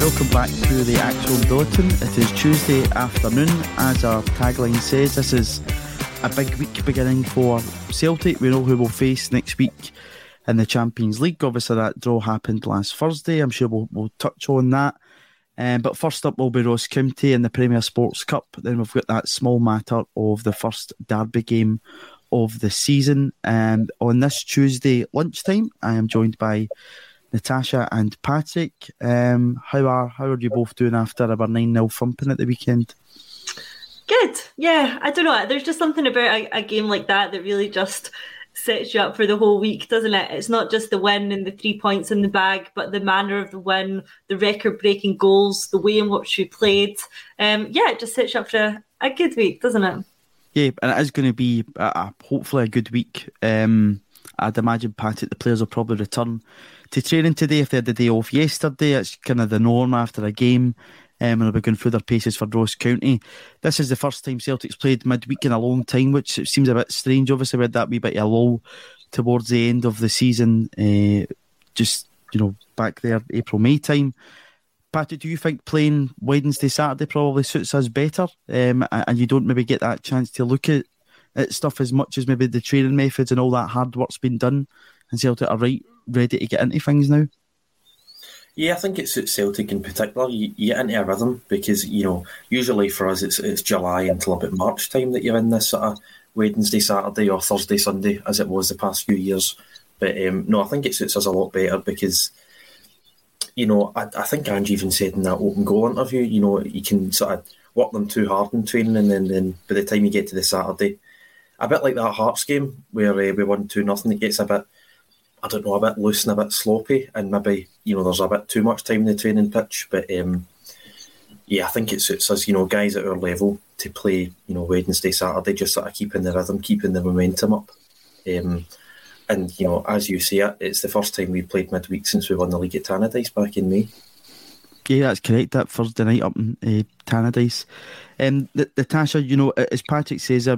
Welcome back to the Actual Bulletin. It is Tuesday afternoon. As our tagline says, this is a big week beginning for Celtic. We know who we'll face next week in the Champions League. Obviously, that draw happened last Thursday. I'm sure we'll touch on that. But first up will be Ross County in the Premier Sports Cup. Then we've got that small matter of the first derby game of the season. And on this Tuesday lunchtime, I am joined by Natasha and Patrick. How are you both doing after our 9-0 thumping at the weekend? Good. Yeah, I don't know. There's just something about a game like that that really just sets you up for the whole week, doesn't it? It's not just the win and the 3 points in the bag, but the manner of the win, the record-breaking goals, the way in which we played. It just sets you up for a good week, doesn't it? Yeah, and it is going to be hopefully a good week. I'd imagine, Patrick, the players will probably return to training today. If they had the day off yesterday, it's kind of the norm after a game, and they'll be going through their paces for Ross County. This is the first time Celtic's played midweek in a long time, which seems a bit strange. Obviously, we had that wee bit of a lull towards the end of the season, back there, April, May time. Patrick, do you think playing Wednesday, Saturday probably suits us better, and you don't maybe get that chance to look at stuff as much as maybe the training methods and all that hard work's been done, and Celtic are ready to get into things now? Yeah, I think it suits Celtic in particular. You get into a rhythm because, usually for us it's July until about March time that you're in this sort of Wednesday, Saturday or Thursday, Sunday as it was the past few years. But I think it suits us a lot better because, I think Ange even said in that open goal interview, you can sort of work them too hard in training and then by the time you get to the Saturday, a bit like that Hearts game where we won 2-0, it gets a bit, a bit loose and a bit sloppy, and maybe, there's a bit too much time in the training pitch. But, I think it suits us, guys at our level to play, Wednesday, Saturday, just sort of keeping the rhythm, keeping the momentum up. As you say, it's the first time we've played midweek since we won the league at Tannadice back in May. Yeah, that's correct. That Thursday night up in Tannadice. Natasha, as Patrick says,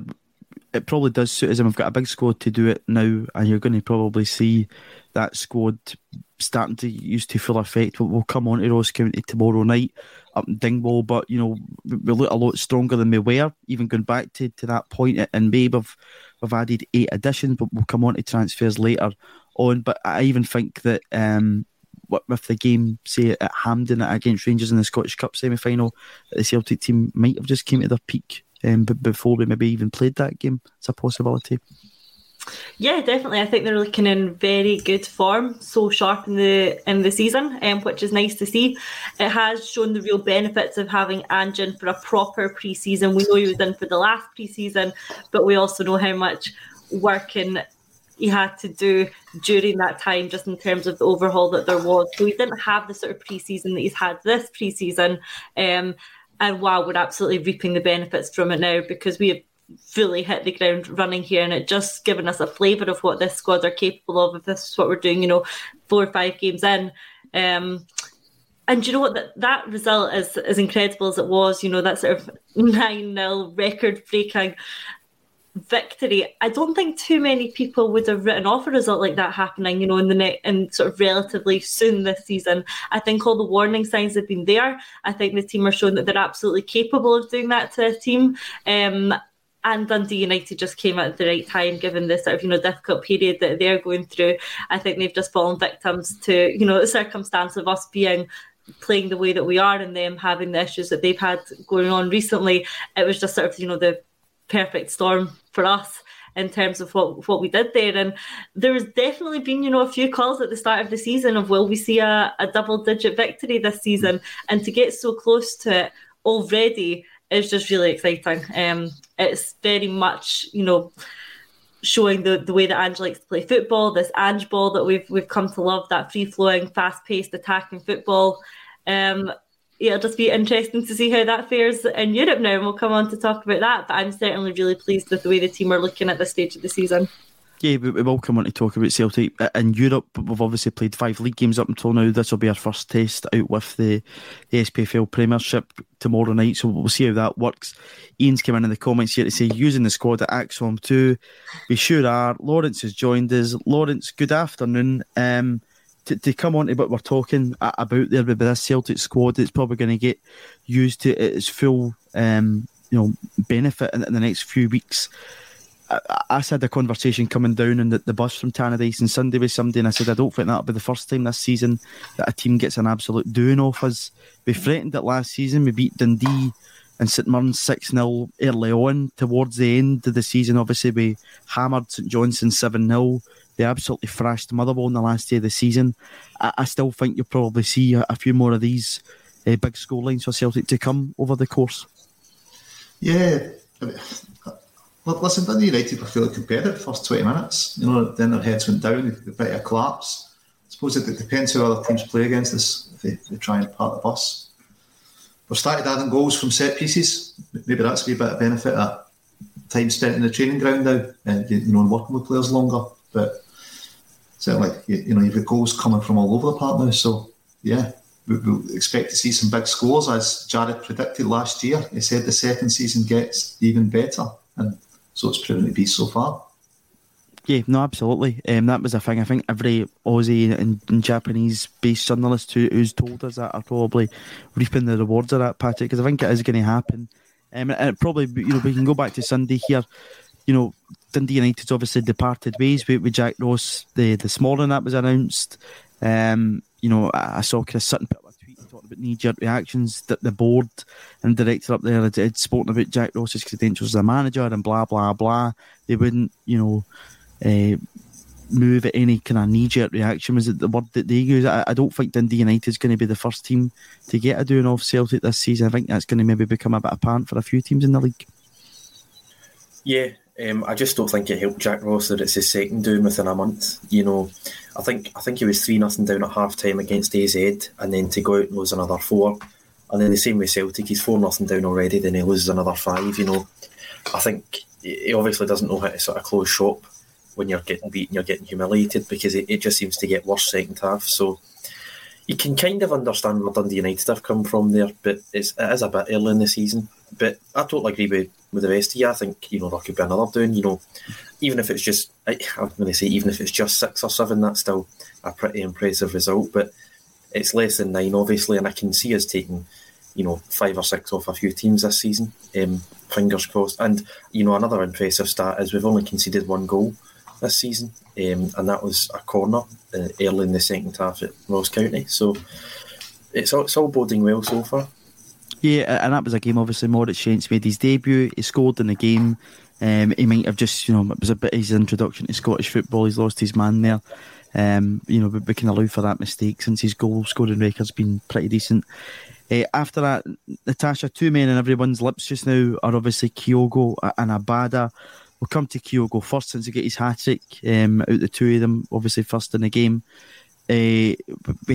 it probably does suit us, and we've got a big squad to do it now, and you're going to probably see that squad starting to use to full effect. We'll come on to Ross County tomorrow night up in Dingwall, but we look a lot stronger than we were, even going back to that point in May. We've added 8 additions, but we'll come on to transfers later on. But I even think that with the game, say at Hampden against Rangers in the Scottish Cup semi-final, the Celtic team might have just came to their peak before we maybe even played that game. It's a possibility. Yeah, definitely. I think they're looking in very good form, so sharp in the season, which is nice to see. It has shown the real benefits of having Ange in for a proper pre-season. We know he was in for the last pre-season, but we also know how much working he had to do during that time, just in terms of the overhaul that there was. So he didn't have the sort of pre-season that he's had this pre-season. And wow, we're absolutely reaping the benefits from it now, because we have fully hit the ground running here, and it just given us a flavour of what this squad are capable of if this is what we're doing, you know, 4 or 5 games in. And you know what, that result is as incredible as it was, you know, that sort of 9-0 record-breaking victory. I don't think too many people would have written off a result like that happening, you know, in the and sort of relatively soon this season. I think all the warning signs have been there. I think the team are showing that they're absolutely capable of doing that to a team. And Dundee United just came at the right time, given the sort of, you know, difficult period that they're going through. I think they've just fallen victims to, you know, the circumstance of us playing the way that we are and them having the issues that they've had going on recently. It was just sort of, you know, the perfect storm for us in terms of what we did there. And there has definitely been, you know, a few calls at the start of the season of, will we see a double-digit victory this season? And to get so close to it already is just really exciting. It's very much, you know, showing the way that Ange likes to play football, this Ange ball that we've come to love, that free-flowing, fast-paced, attacking football. It'll just be interesting to see how that fares in Europe now, and we'll come on to talk about that. But I'm certainly really pleased with the way the team are looking at this stage of the season. Yeah, we will come on to talk about Celtic in Europe. We've obviously played 5 league games up until now. This will be our first test out with the SPFL Premiership tomorrow night, so we'll see how that works. Ian's come in the comments here to say, using the squad at Axom 2, we sure are. Lawrence has joined us. Lawrence, good afternoon. To come on to what we're talking about there with this Celtic squad, it's probably going to get used to its full benefit in the next few weeks. I had a conversation coming down on the bus from Tannadice on Sunday with somebody, and I said, I don't think that'll be the first time this season that a team gets an absolute doing off us. We threatened it last season. We beat Dundee and St Mirren 6-0 early on. Towards the end of the season, obviously, we hammered St Johnstone 7-0. They absolutely thrashed Motherwell on the last day of the season. I still think you'll probably see a few more of these big scorelines for Celtic to come over the course. Yeah, listen, Dundee United were fairly competitive first 20 minutes. You know, then their heads went down, a bit of a collapse. I suppose it depends who other teams play against us if they try and part the bus. We've started adding goals from set pieces. Maybe that's a wee bit of benefit at time spent in the training ground now and, you know, working with players longer. But certainly, you know, you've got goals coming from all over the park now. So, yeah, we'll expect to see some big scores. As Jared predicted last year, he said the second season gets even better. And so it's proven to be so far. Yeah, no, absolutely. That was a thing. I think every Aussie and Japanese-based journalist who's told us that are probably reaping the rewards of that, Patrick, because I think it is going to happen. And it probably, you know, we can go back to Sunday here. You know, Dundee United's obviously departed ways with Jack Ross this morning. That was announced. You know, I saw Chris Sutton put up a tweet talking about knee-jerk reactions, that the board and director up there had spoken about Jack Ross's credentials as a manager and blah, blah, blah. They wouldn't, you know, move at any kind of knee-jerk reaction, was it the word that they use? I don't think Dundee United is going to be the first team to get a doing off Celtic this season. I think that's going to maybe become a bit apparent for a few teams in the league. Yeah, I just don't think it helped Jack Ross that it's his second doing within a month. You know, I think he was 3-0 down at half time against AZ, and then to go out and lose another 4, and then the same with Celtic, he's 4-0 down already, then he loses another 5. You know, I think he obviously doesn't know how to sort of close shop when you're getting beaten, you're getting humiliated, because it just seems to get worse second half. So you can kind of understand where Dundee United have come from there, but it is a bit early in the season. But I totally agree with the rest of you. I think, you know, there could be another doing, you know, even if it's just, I'm going to say, even if it's just 6 or 7, that's still a pretty impressive result. But it's less than 9, obviously, and I can see us taking, you know, 5 or 6 off a few teams this season. Fingers crossed. And, you know, another impressive stat is we've only conceded 1 goal this season, and that was a corner early in the second half at Ross County. So it's all boding well so far. Yeah, and that was a game, obviously, Moritz Jenz made his debut. He scored in the game. He might have just, you know, it was a bit his introduction to Scottish football. He's lost his man there. You know, we can allow for that mistake since his goal-scoring record's been pretty decent. After that, Natasha, 2 men in everyone's lips just now are obviously Kyogo and Abada. We'll come to Kyogo first since he got his hat-trick out the 2 of them, obviously first in the game. We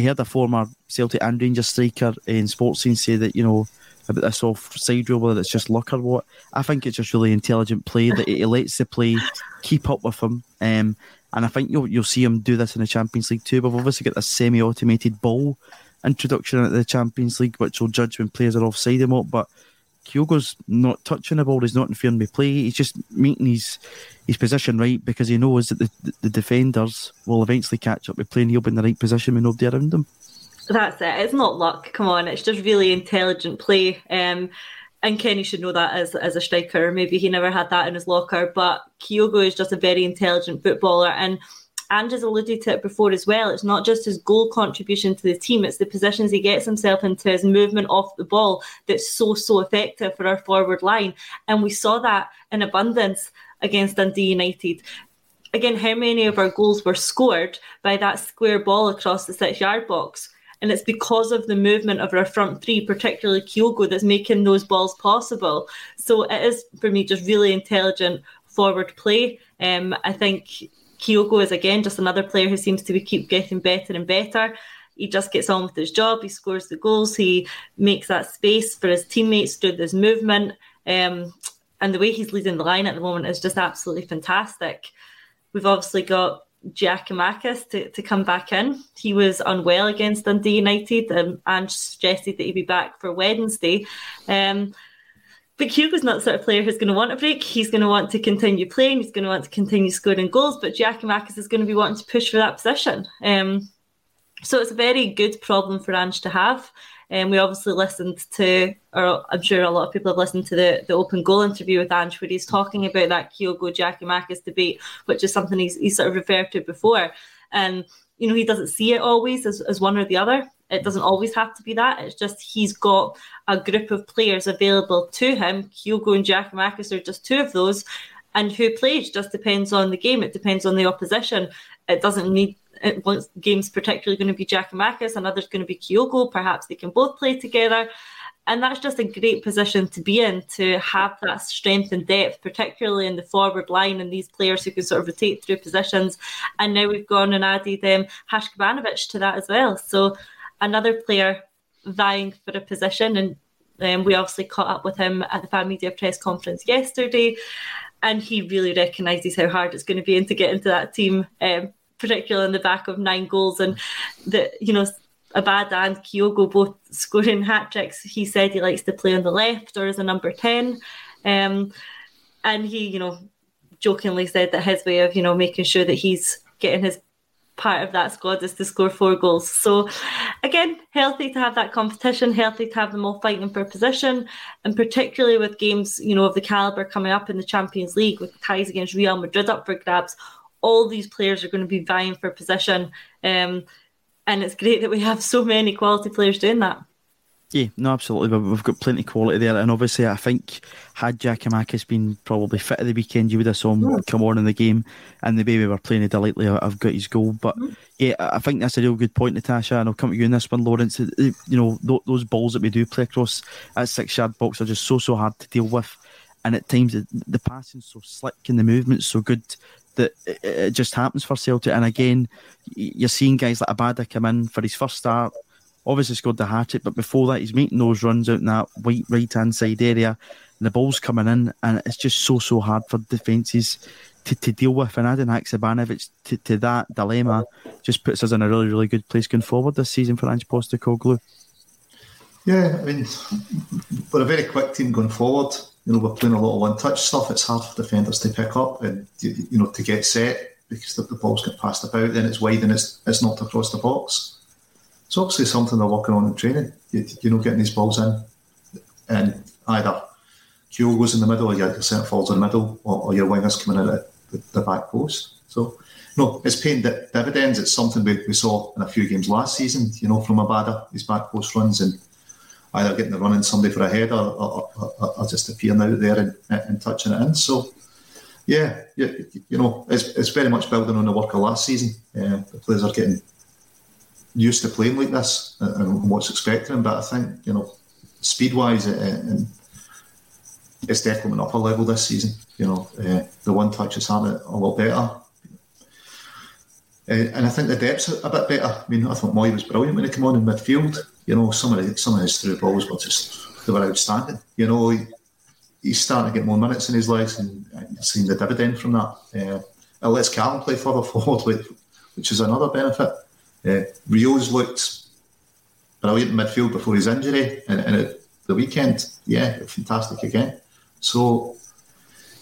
heard a former Celtic and Rangers striker in Sports Scene say that, you know, this offside rule, whether it's just luck or what. I think it's just really intelligent play that it lets the play keep up with him. And I think you'll see him do this in the Champions League too. We've obviously got this semi-automated ball introduction at the Champions League, which will judge when players are offside and what, but Kyogo's not touching the ball, he's not interfering with play, he's just meeting his position right because he knows that the defenders will eventually catch up with play and he'll be in the right position with nobody around him. That's it, it's not luck, come on, it's just really intelligent play. And Kenny should know that as a striker, maybe he never had that in his locker, but Kyogo is just a very intelligent footballer, and Ange has alluded to it before as well. It's not just his goal contribution to the team, it's the positions he gets himself into, his movement off the ball that's so effective for our forward line. And we saw that in abundance against Dundee United. Again, how many of our goals were scored by that square ball across the 6-yard box? And it's because of the movement of our front three, particularly Kyogo, that's making those balls possible. So it is, for me, just really intelligent forward play. I think Kyogo is, again, just another player who seems to keep getting better and better. He just gets on with his job. He scores the goals. He makes that space for his teammates through his movement. And the way he's leading the line at the moment is just absolutely fantastic. We've obviously got Giakoumakis to come back in. He was unwell against Dundee United and suggested that he'd be back for Wednesday. But Kyogo's not the sort of player who's going to want a break. He's going to want to continue playing. He's going to want to continue scoring goals. But Giakoumakis is going to be wanting to push for that position. So it's a very good problem for Ange to have. We obviously listened to, or I'm sure a lot of people have listened to the open goal interview with Ange, where he's talking about that Kyogo-Giakoumakis debate, which is something he's sort of referred to before. And, you know, he doesn't see it always as one or the other. It doesn't always have to be that. It's just he's got a group of players available to him. Kyogo and Giakoumakis are just two of those. And who plays just depends on the game. It depends on the opposition. It doesn't need... One game's particularly going to be Giakoumakis, another's going to be Kyogo. Perhaps they can both play together. And that's just a great position to be in, to have that strength and depth, particularly in the forward line and these players who can sort of rotate through positions. And now we've gone and added Haksabanovic to that as well. So... another player vying for a position, and we obviously caught up with him at the fan media press conference yesterday, and he really recognises how hard it's going to be to get into that team, particularly on the back of 9 goals and that, you know, Abada and Kyogo both scoring hat-tricks. He said he likes to play on the left or as a number 10, and he, you know, jokingly said that his way of, you know, making sure that he's getting his part of that squad is to score 4 goals. So again, healthy to have that competition, healthy to have them all fighting for position, and particularly with games, you know, of the calibre coming up in the Champions League, with ties against Real Madrid up for grabs, all these players are going to be vying for position, and it's great that we have so many quality players doing that. Yeah, no, absolutely. We've got plenty of quality there, and obviously I think had Giakoumakis been probably fit at the weekend, you would have saw him come on in the game, and the way we were playing it, likely I've got his goal. But yeah, I think that's a real good point, Natasha, and I'll come to you in this one, Lawrence. You know, those balls that we do play across at 6-yard box are just so hard to deal with, and at times the passing's so slick and the movement's so good that it just happens for Celtic. And again, you're seeing guys like Abada come in for his first start. Obviously scored the hat-trick, but before that he's making those runs out in that white right-hand side area, and the ball's coming in, and it's just so hard for defences to deal with. And adding Haksabanovic to that dilemma just puts us in a really, really good place going forward this season for Ange Postecoglou. Yeah, I mean, we're a very quick team going forward. You know, we're playing a lot of one-touch stuff. It's hard for defenders to pick up and, you know, to get set because the ball's got passed about, then it's wide and it's knocked across the box. It's obviously something they're working on in training. You know, getting these balls in, and either Kyogo goes in the middle, or your centre forwards in the middle, or your wingers coming in at the back post. So, no, it's paying dividends. It's something we saw in a few games last season. You know, from Abada, these back post runs, and either getting the run in somebody for a header, or just appearing out there and touching it in. So, yeah, you know, it's very much building on the work of last season. The players are getting used to playing like this and what's expected him, but I think, you know, speed-wise, it's definitely an upper level this season. You know, the one touch is having it a lot better, and I think the depth's a bit better. I mean, I thought Mooy was brilliant when he came on in midfield. You know, some of his through balls were just they were outstanding. You know, he's starting to get more minutes in his legs, and you've seen the dividend from that. It lets Callum play further forward, which is another benefit. Reo's looked brilliant in midfield before his injury, and at the weekend, yeah, fantastic again. So,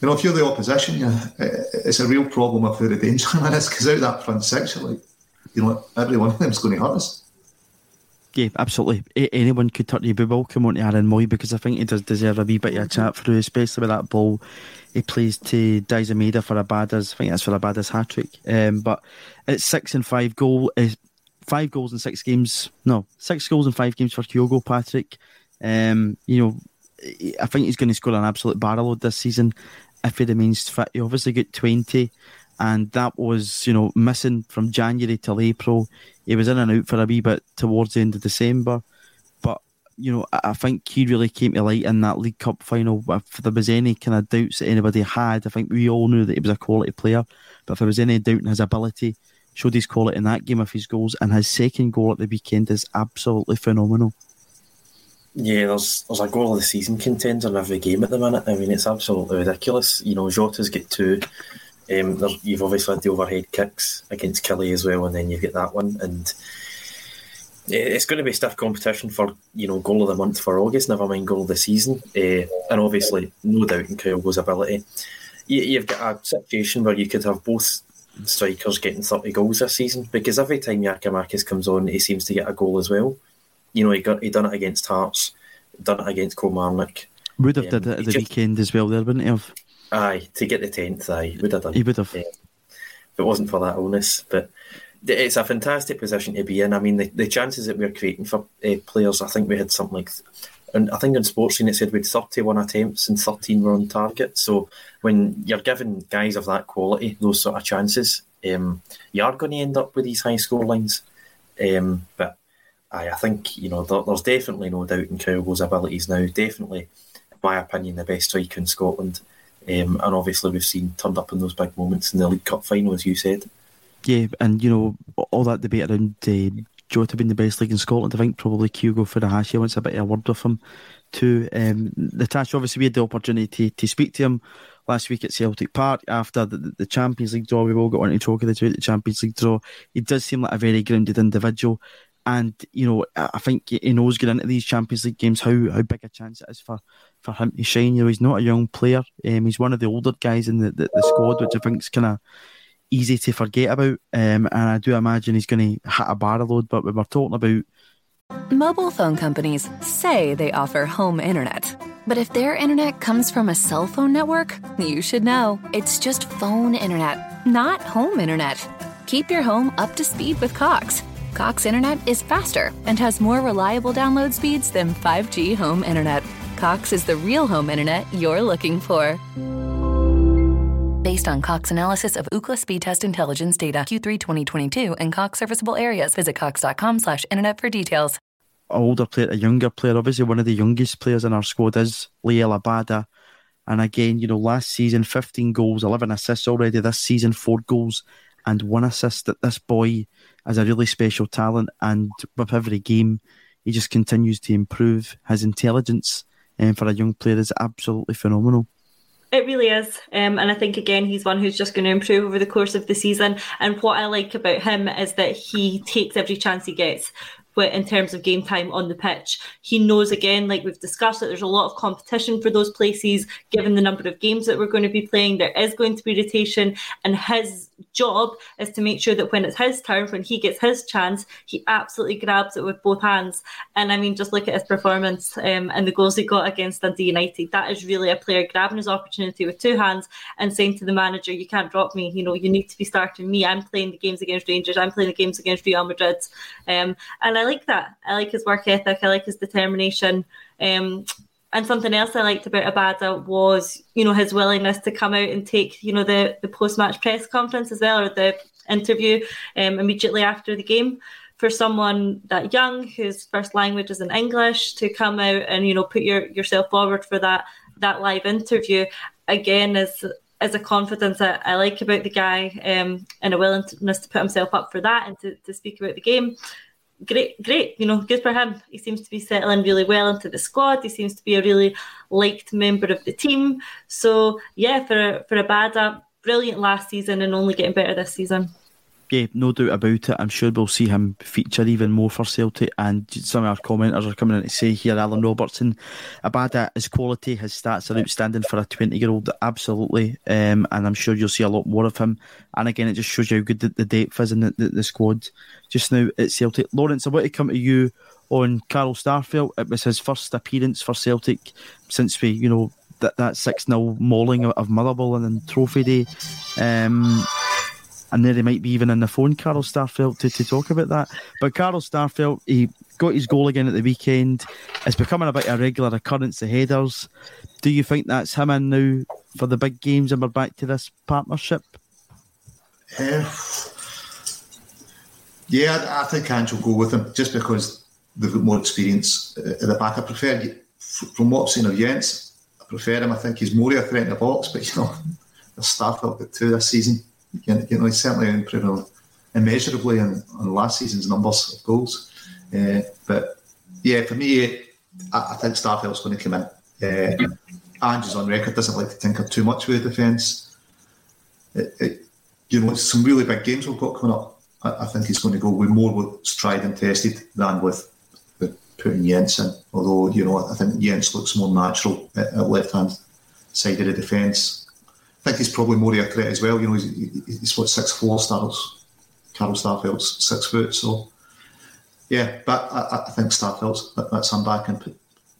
you know, if you're the opposition, it's a real problem if we're the danger minutes, because out of that front six, you're like, you know, every one of them's going to hurt us. Yeah, absolutely. Anyone could turn you, but welcome on to Aaron Mooy, because I think he does deserve a wee bit of a chat through, especially with that ball he plays to Daizen Maeda for Abada's. I think that's for Abada's hat-trick. But it's 6 and 5 goal. 5 goals in 6 games. No, 6 goals in 5 games for Kyogo, Patrick. You know, I think he's going to score an absolute barrelload this season if he remains fit. He obviously got 20, and that was, you know, missing from January till April. He was in and out for a wee bit towards the end of December. But, you know, I think he really came to light in that League Cup final. If there was any kind of doubts that anybody had, I think we all knew that he was a quality player. But if there was any doubt in his ability, showed his quality in that game with his goals. And his second goal at the weekend is absolutely phenomenal. Yeah, there's a goal of the season contender in every game at the minute. I mean, it's absolutely ridiculous. You know, Jota's got 2. You've obviously had the overhead kicks against Kelly as well, and then you've got that one. And it's going to be stiff competition for, you know, goal of the month for August, never mind goal of the season. And obviously, no doubt in Kyogo's ability. You've got a situation where you could have both strikers getting 30 goals this season, because every time Giakoumakis comes on, he seems to get a goal as well. You know, he done it against Hearts, done it against Kilmarnock. Would have done it at the weekend as well there, wouldn't he have? Aye, to get the 10th, aye, would have done. He would have. If it wasn't for that illness. But it's a fantastic position to be in. I mean, the chances that we're creating for players, I think we had something like... And I think on Sports Scene it said we had 31 attempts and 13 were on target. So when you're giving guys of that quality those sort of chances, you are going to end up with these high score lines. But I think, you know, there's definitely no doubt in Kyogo's abilities now. Definitely, in my opinion, the best striker in Scotland. And obviously we've seen turned up in those big moments in the League Cup final, as you said. Yeah, and, you know, all that debate around Jota being the best league in Scotland, I think probably Kyogo Furuhashi wants a bit of a word with him too. Natasha, obviously we had the opportunity to speak to him last week at Celtic Park after the Champions League draw. We've all got on to talk about the Champions League draw. He does seem like a very grounded individual. And, you know, I think he knows going into these Champions League games how big a chance it is for him to shine. You know, he's not a young player. He's one of the older guys in the squad, which I think is kind of easy to forget about. And I do imagine he's going to hit a barrelload. But when we're talking about... Mobile phone companies say they offer home internet. But if their internet comes from a cell phone network, you should know. It's just phone internet, not home internet. Keep your home up to speed with Cox. Cox Internet is faster and has more reliable download speeds than 5G home internet. Cox is the real home internet you're looking for. Based on Cox analysis of Ookla speed test intelligence data, Q3 2022, and Cox serviceable areas, visit cox.com/internet for details. An older player, a younger player, obviously one of the youngest players in our squad is Abada. And again, you know, last season, 15 goals, 11 assists already. This season, 4 goals. And 1 assist. That this boy is a really special talent, and with every game, he just continues to improve. His intelligence, for a young player, is absolutely phenomenal. It really is, and I think again he's one who's just going to improve over the course of the season. And what I like about him is that he takes every chance he gets. In terms of game time on the pitch, he knows, again, like we've discussed, that there's a lot of competition for those places. Given the number of games that we're going to be playing, there is going to be rotation, and his job is to make sure that when it's his turn, when he gets his chance, he absolutely grabs it with both hands. And I mean, just look at his performance and the goals he got against Dundee United. That is really a player grabbing his opportunity with 2 hands and saying to the manager, you can't drop me, you know, you need to be starting me. I'm playing the games against Rangers, I'm playing the games against Real Madrid, and I like that. I like his work ethic, I like his determination, and something else I liked about Abada was, you know, his willingness to come out and take, you know, the post-match press conference as well, or the interview immediately after the game. For someone that young whose first language is in English, to come out and, you know, put yourself forward for that live interview, again, is a confidence that I like about the guy, and a willingness to put himself up for that and to speak about the game. great, you know, good for him. He seems to be settling really well into the squad. He seems to be a really liked member of the team. So, yeah, for Abada, brilliant last season and only getting better this season. Yeah, no doubt about it. I'm sure we'll see him feature even more for Celtic. And some of our commenters are coming in to say here, Alan Robertson, Abada is quality. His stats are outstanding for a 20-year-old, absolutely. And I'm sure you'll see a lot more of him. And again, it just shows you how good the depth is in the squad just now at Celtic. Lawrence, I want to come to you on Carl Starfelt. It was his first appearance for Celtic since we, you know, that 6-0 mauling of Motherwell and then Trophy Day. And there he might be even in the phone, Carl Starfelt, to talk about that. But Carl Starfelt, he got his goal again at the weekend. It's becoming a bit of a regular occurrence, the headers. Do you think that's him in now for the big games and we're back to this partnership? Yeah, I think Ange will go with him just because they've got more experience at the back. I prefer, from what I've seen of Jenz, I prefer him. I think he's more of a threat in the box, but you know, the Starfelt got two this season. You know, he's certainly improving immeasurably on last season's numbers of goals. But yeah, for me, I think Starfelt's going to come in. Ange is on record, doesn't like to tinker too much with the defence. You know, it's some really big games we've got coming up. I think he's going to go with more with tried and tested than with putting Jenz in. Although, you know, I think Jenz looks more natural at left-hand side of the defence. I think he's probably more of a threat as well. You know, he's what, 6'4", Carl Starfelt's 6 foot. So, yeah, but I think Starfelt's, that's him back in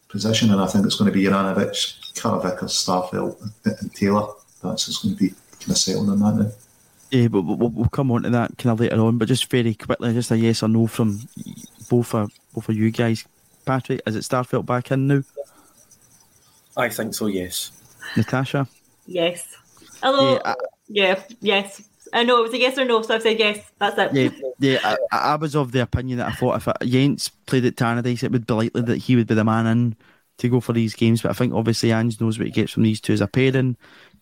position, and I think it's going to be Juranovic, Carter-Vickers, Starfelt and Taylor. That's what's going to be kind of settled in that now. Yeah, but we'll come on to that kind of later on, but just very quickly, just a yes or no from both of you guys. Patrick, is it Starfelt back in now? I think so, yes. Natasha? Yes. Hello. Yes. I know it was a yes or no, so I've said yes. That's it. Yeah. I was of the opinion that I thought if Jenz played at Tannadice, it would be likely that he would be the man in to go for these games. But I think obviously Ange knows what he gets from these two as a pairing,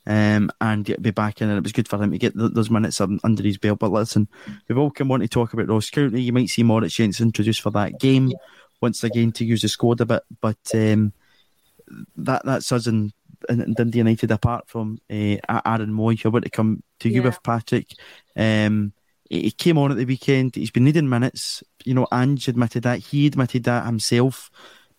and be back in. And it was good for him to get those minutes under his belt. But listen, we've all come on to talk about Ross County. You might see Moritz Jenz introduced for that game once again to use the squad a bit. But that's us in Dundee United, apart from Aaron Mooy, who I want to come to you with, Patrick. He came on at the weekend. He's been needing minutes. You know, Ange admitted that. He admitted that himself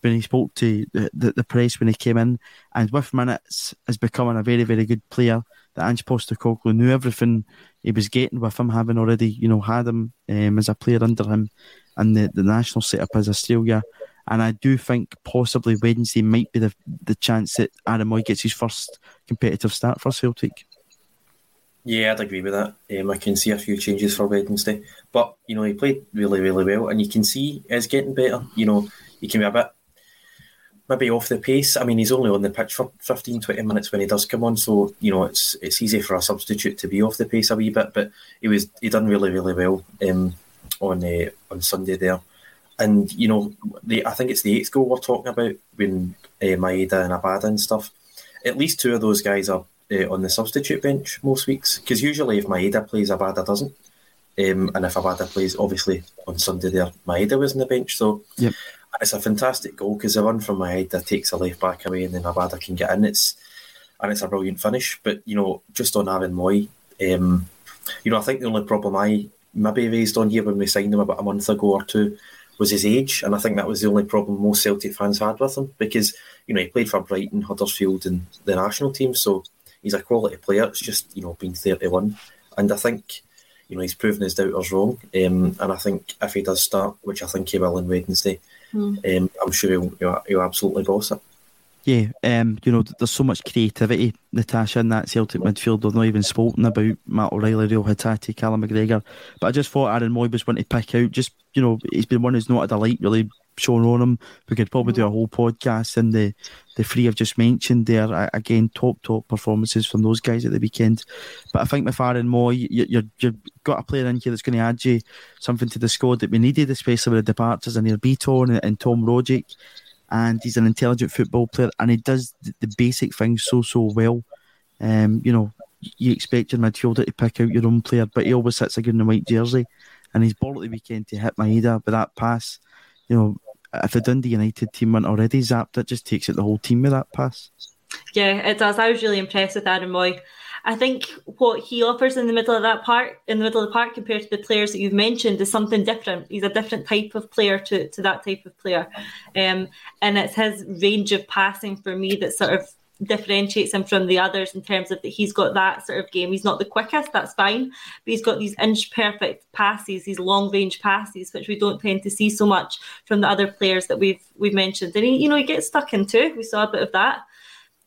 when he spoke to the press when he came in. And with minutes, is becoming a very, very good player. That Ange Postecoglou knew everything he was getting with him, having already, you know, had him as a player under him and the national setup as Australia. And I do think possibly Wednesday might be the chance that Aaron Mooy gets his first competitive start for Celtic. Yeah, I'd agree with that. I can see a few changes for Wednesday. But, you know, he played really, really well. And you can see he's getting better. You know, he can be a bit maybe off the pace. I mean, he's only on the pitch for 15, 20 minutes when he does come on. So, you know, it's easy for a substitute to be off the pace a wee bit. But he done really, really well on Sunday there. And, you know, I think it's the 8th goal we're talking about when Maeda and Abada and stuff. At least two of those guys are on the substitute bench most weeks. Because usually if Maeda plays, Abada doesn't. And if Abada plays, obviously on Sunday there, Maeda was on the bench. So It's a fantastic goal because the run from Maeda takes a left back away and then Abada can get in. It's a brilliant finish. But, you know, just on Aaron Mooy, you know, I think the only problem I maybe raised on here when we signed him about a month ago or two was his age, and I think that was the only problem most Celtic fans had with him because, you know, he played for Brighton, Huddersfield and the national team, so he's a quality player. It's just, you know, being 31, and I think, you know, he's proven his doubters wrong, and I think if he does start, which I think he will on Wednesday, I'm sure he'll absolutely boss it. Yeah, you know, there's so much creativity, Natasha, in that Celtic midfield. We've not even spoken about Matt O'Reilly, Reo Hatate, Callum McGregor. But I just thought Aaron Mooy was one to pick out. Just, you know, he's been one who's not had a light really shown on him. We could probably do a whole podcast and the three I've just mentioned there. Again, top performances from those guys at the weekend. But I think with Aaron Mooy, you've got a player in here that's going to add you something to the squad that we needed, especially with the departures in Anir Beaton and Tom Rogic. And he's an intelligent football player, and he does the basic things so well. You know, you expect your midfielder to pick out your own player, but he always sits a good in the white jersey. and his ball at the weekend to hit Maeda with that pass, you know, if the Dundee United team weren't already zapped, it just takes it the whole team with that pass. Yeah, it does. I was really impressed with Aaron Mooy. I think what he offers in the middle of that park, compared to the players that you've mentioned, is something different. He's a different type of player to that type of player, and it's his range of passing for me that sort of differentiates him from the others in terms of that he's got that sort of game. He's not the quickest, that's fine, but he's got these inch perfect passes, these long range passes, which we don't tend to see so much from the other players that we've mentioned. And he, you know, he gets stuck into. We saw a bit of that.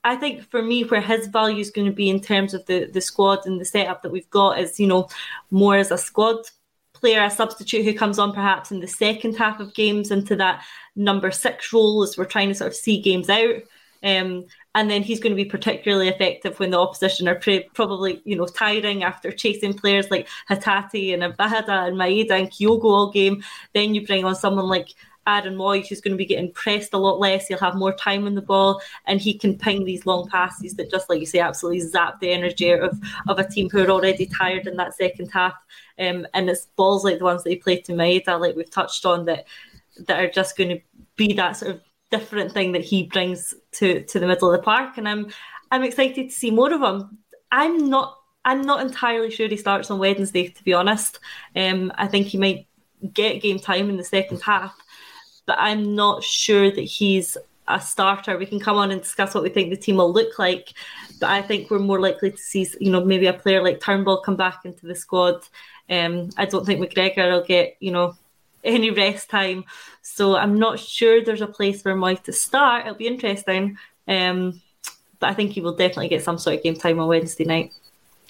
I think for me, where his value is going to be in terms of the squad and the setup that we've got is, you know, more as a squad player, a substitute who comes on perhaps in the second half of games into that number 6 role as we're trying to sort of see games out. And then he's going to be particularly effective when the opposition are probably, you know, tiring after chasing players like Hatate and Abada and Maeda and Kyogo all game. Then you bring on someone like Aaron Mooy, who's going to be getting pressed a lot less. He'll have more time on the ball, and he can ping these long passes that, just like you say, absolutely zap the energy out of a team who are already tired in that second half. And it's balls like the ones that he played to Maeda, like we've touched on, that are just going to be that sort of different thing that he brings to the middle of the park. And I'm excited to see more of him. I'm not entirely sure he starts on Wednesday, to be honest. I think he might get game time in the second half, but I'm not sure that he's a starter. We can come on and discuss what we think the team will look like, but I think we're more likely to see, you know, maybe a player like Turnbull come back into the squad. I don't think McGregor will get, you know, any rest time. So I'm not sure there's a place for Mooy to start. It'll be interesting. But I think he will definitely get some sort of game time on Wednesday night.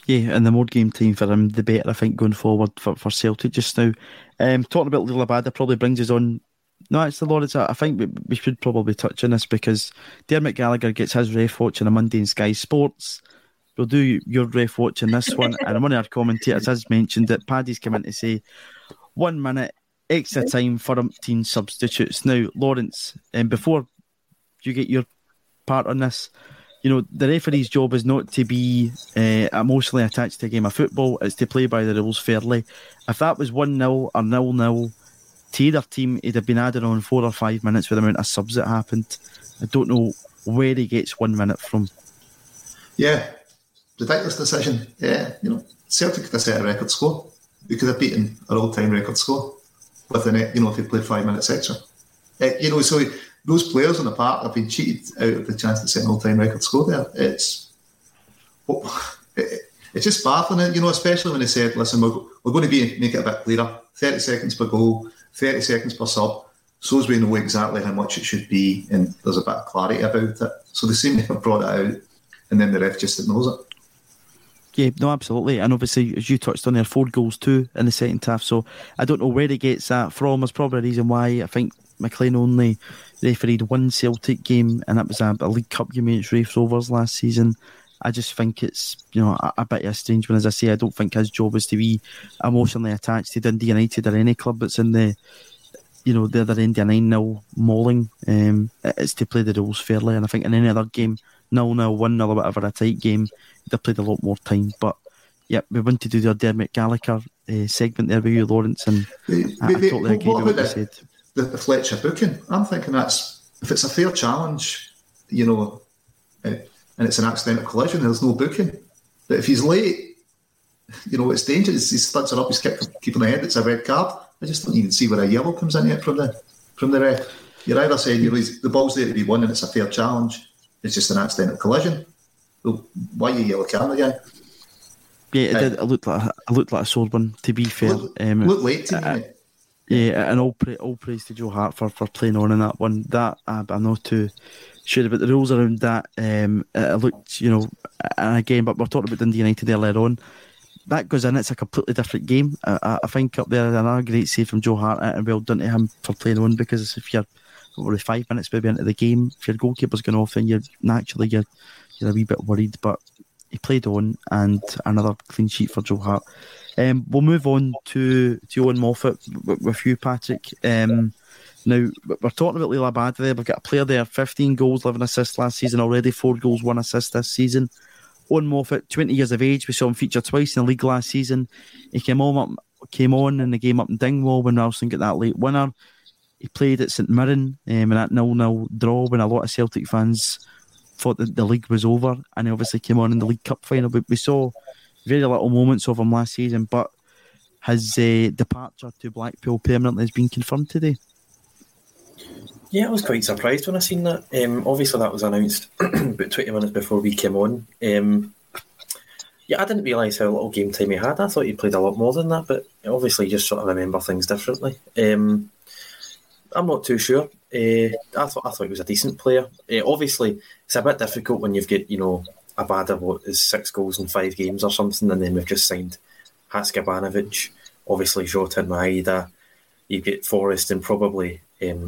Yeah, and the more game time for him, the better, I think, going forward for Celtic just now. Talking about Lil Abada probably brings us on. No, it's the Lords. I think we should probably touch on this because Dermot Gallagher gets his ref watch on a Monday in Sky Sports. We'll do your ref watch on this one. And one of our commentators has mentioned that Paddy's come in to say 1 minute extra time for umpteen substitutes. Now, Lawrence, before you get your part on this, you know, the referee's job is not to be emotionally attached to a game of football. It's to play by the rules fairly. If that was 1-0 or 0-0, to either team, he'd have been added on 4 or 5 minutes with the amount of subs that happened. I don't know where he gets 1 minute from. Yeah, ridiculous decision. Yeah, you know, Celtic could have set a record score. We could have beaten an all-time record score with an, you know, if he played 5 minutes extra. You know, so those players on the park have been cheated out of the chance to set an all-time record score there. It's just baffling, you know, especially when they said, listen, we're going to make it a bit clearer. 30 seconds per goal, 30 seconds per sub, so as we know exactly how much it should be, and there's a bit of clarity about it. So they seem to have brought it out, and then the ref just ignores it. Yeah, no, absolutely. And obviously, as you touched on there, 4 goals 2 in the second half, so I don't know where he gets that from. There's probably a reason why I think McLean only refereed one Celtic game, and that was a League Cup game against Rafe Rovers last season. I just think it's, you know, a bit of a strange one. As I say, I don't think his job is to be emotionally attached to Dundee United or any club that's in the, you know, the other end of 9-0 mauling. It's to play the rules fairly. And I think in any other game, 0-0, 1-0, whatever, a tight game, they've played a lot more time. But, yeah, we went to do the Dermot Gallagher segment there with you, Lawrence, and I totally agree with what you said. The Fletcher booking, I'm thinking that's, if it's a fair challenge, you know, and it's an accidental collision, there's no booking. But if he's late, you know, it's dangerous. He studs it up, he's keeping ahead, it's a red card. I just don't even see where a yellow comes in yet from the ref. You're either saying, you know, the ball's there to be won and it's a fair challenge, it's just an accidental collision. Well, why are you yellow carding the guy? Yeah, it looked like a sore one, to be fair. Looked late to me. Yeah, and all praise to Joe Hart for playing on in that one. That, I'm not too sure about the rules around that. It looked, you know, and again, but we're talking about Dundee United earlier on. That goes in, it's a completely different game. I think up there, another great save from Joe Hart, and well done to him for playing on, because if you're probably 5 minutes maybe into the game, if your goalkeeper's gone off, then you're naturally you're a wee bit worried. But he played on, and another clean sheet for Joe Hart. We'll move on to Owen Moffat with you, Patrick. Now, we're talking about Lil Abada there. We've got a player there, 15 goals, 11 assists last season already, 4 goals, 1 assist this season. Owen Moffat, 20 years of age. We saw him feature twice in the league last season. He came on came on in the game up in Dingwall when Ralston got that late winner. He played at St Mirren in that 0-0 draw when a lot of Celtic fans thought that the league was over, and he obviously came on in the League Cup final. We saw very little moments of him last season, but his departure to Blackpool permanently has been confirmed today. Yeah, I was quite surprised when I seen that. Obviously, that was announced about 20 minutes before we came on. I didn't realise how little game time he had. I thought he played a lot more than that, but obviously you just sort of remember things differently. I'm not too sure. I thought he was a decent player. Obviously, it's a bit difficult when you've got, Abada, what is 6 goals in 5 games or something, and then we've just signed Haksabanovic, obviously Jota and Maeda. You get Forrest and probably...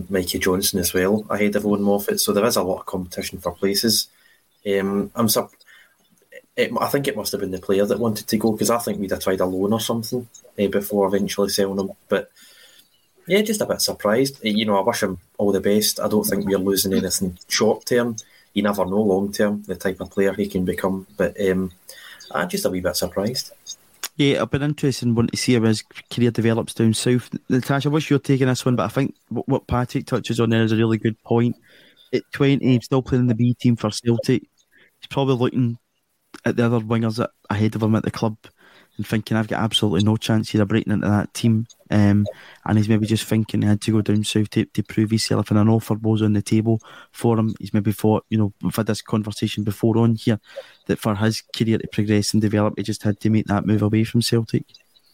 Mikey Johnson as well ahead of Owen Moffat, so there is a lot of competition for places. I think it must have been the player that wanted to go, because I think we'd have tried a loan or something before eventually selling him. But yeah, just a bit surprised. I wish him all the best. I don't think we're losing anything short term. You never know long term the type of player he can become. But I'm just a wee bit surprised. Yeah, it'll be interesting one to see how his career develops down south. Natasha, I wish you were taking this one, but I think what Patrick touches on there is a really good point. At 20, he's still playing in the B team for Celtic. He's probably looking at the other wingers ahead of him at the club and thinking, I've got absolutely no chance here of breaking into that team. And he's maybe just thinking he had to go down south to prove himself, and an offer was on the table for him. He's maybe thought, we've had this conversation before on here, that for his career to progress and develop, he just had to make that move away from Celtic.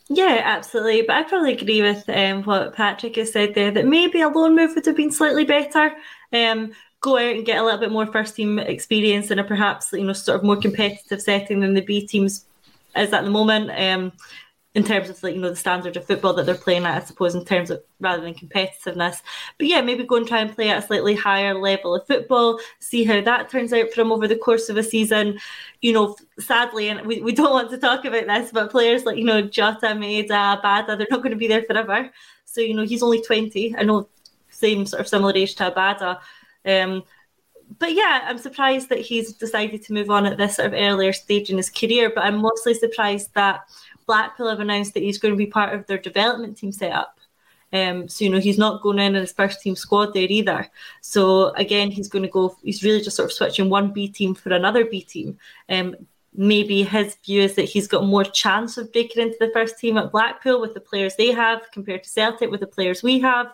Yeah, absolutely. But I probably agree with what Patrick has said there, that maybe a loan move would have been slightly better. Go out and get a little bit more first-team experience in a perhaps, sort of more competitive setting than the B teams is at the moment, in terms of the standard of football that they're playing at, I suppose, in terms of rather than competitiveness. But yeah, maybe go and try and play at a slightly higher level of football, see how that turns out for him over the course of a season. Sadly, and we don't want to talk about this, but players like, Jota, Maeda, Abada, they're not going to be there forever. So, he's only 20. I know, same sort of similar age to Abada. But yeah, I'm surprised that he's decided to move on at this sort of earlier stage in his career, but I'm mostly surprised that Blackpool have announced that he's going to be part of their development team setup. So, he's not going in his first team squad there either. So again, he's really just sort of switching one B team for another B team. Maybe his view is that he's got more chance of breaking into the first team at Blackpool with the players they have compared to Celtic with the players we have.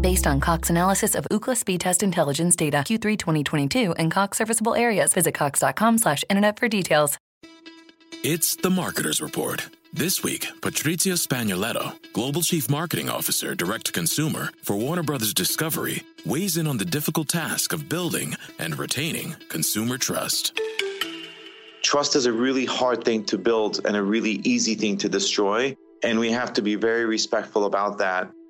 Based on Cox analysis of Ookla speed test intelligence data, Q3 2022, and Cox serviceable areas. Visit cox.com/internet for details. It's the Marketer's Report. This week, Patrizia Spagnoletto, Global Chief Marketing Officer, Direct to Consumer for Warner Brothers Discovery, weighs in on the difficult task of building and retaining consumer trust. Trust is a really hard thing to build and a really easy thing to destroy, and we have to be very respectful about that.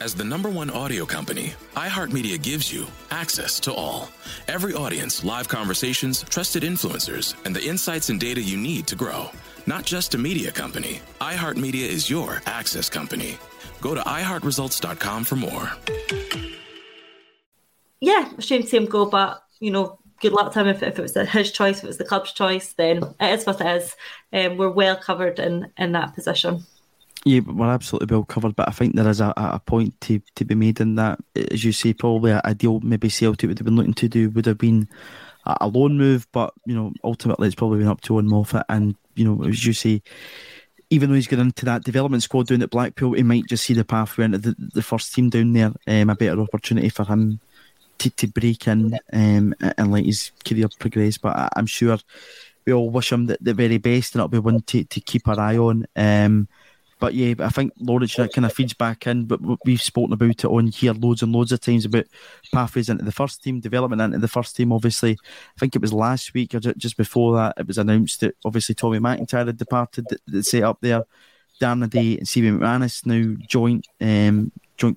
As the #1 audio company, iHeartMedia gives you access to all. Every audience, live conversations, trusted influencers, and the insights and data you need to grow. Not just a media company, iHeartMedia is your access company. Go to iHeartResults.com for more. Yeah, shame to see him go, but, good luck to him. If it was his choice, if it was the club's choice, then it is what it is. We're well covered in that position. Yeah, we're absolutely well covered, but I think there is a point to be made in that. As you say, probably a deal maybe Celtic would have been looking to do would have been a loan move, but, ultimately it's probably been up to Owen Moffat. And, as you say, even though he's got into that development squad down at Blackpool, he might just see the pathway into the first team down there, a better opportunity for him to break in and let his career progress. But I'm sure we all wish him the very best, and it'll be one to keep our eye on. But yeah, I think Lawrence kind of feeds back in. But we've spoken about it on here loads and loads of times about pathways into the first team, development into the first team. Obviously, I think it was last week or just before that, it was announced that obviously Tommy McIntyre had departed the set up there. Dan O'Day and Stephen McManus now joint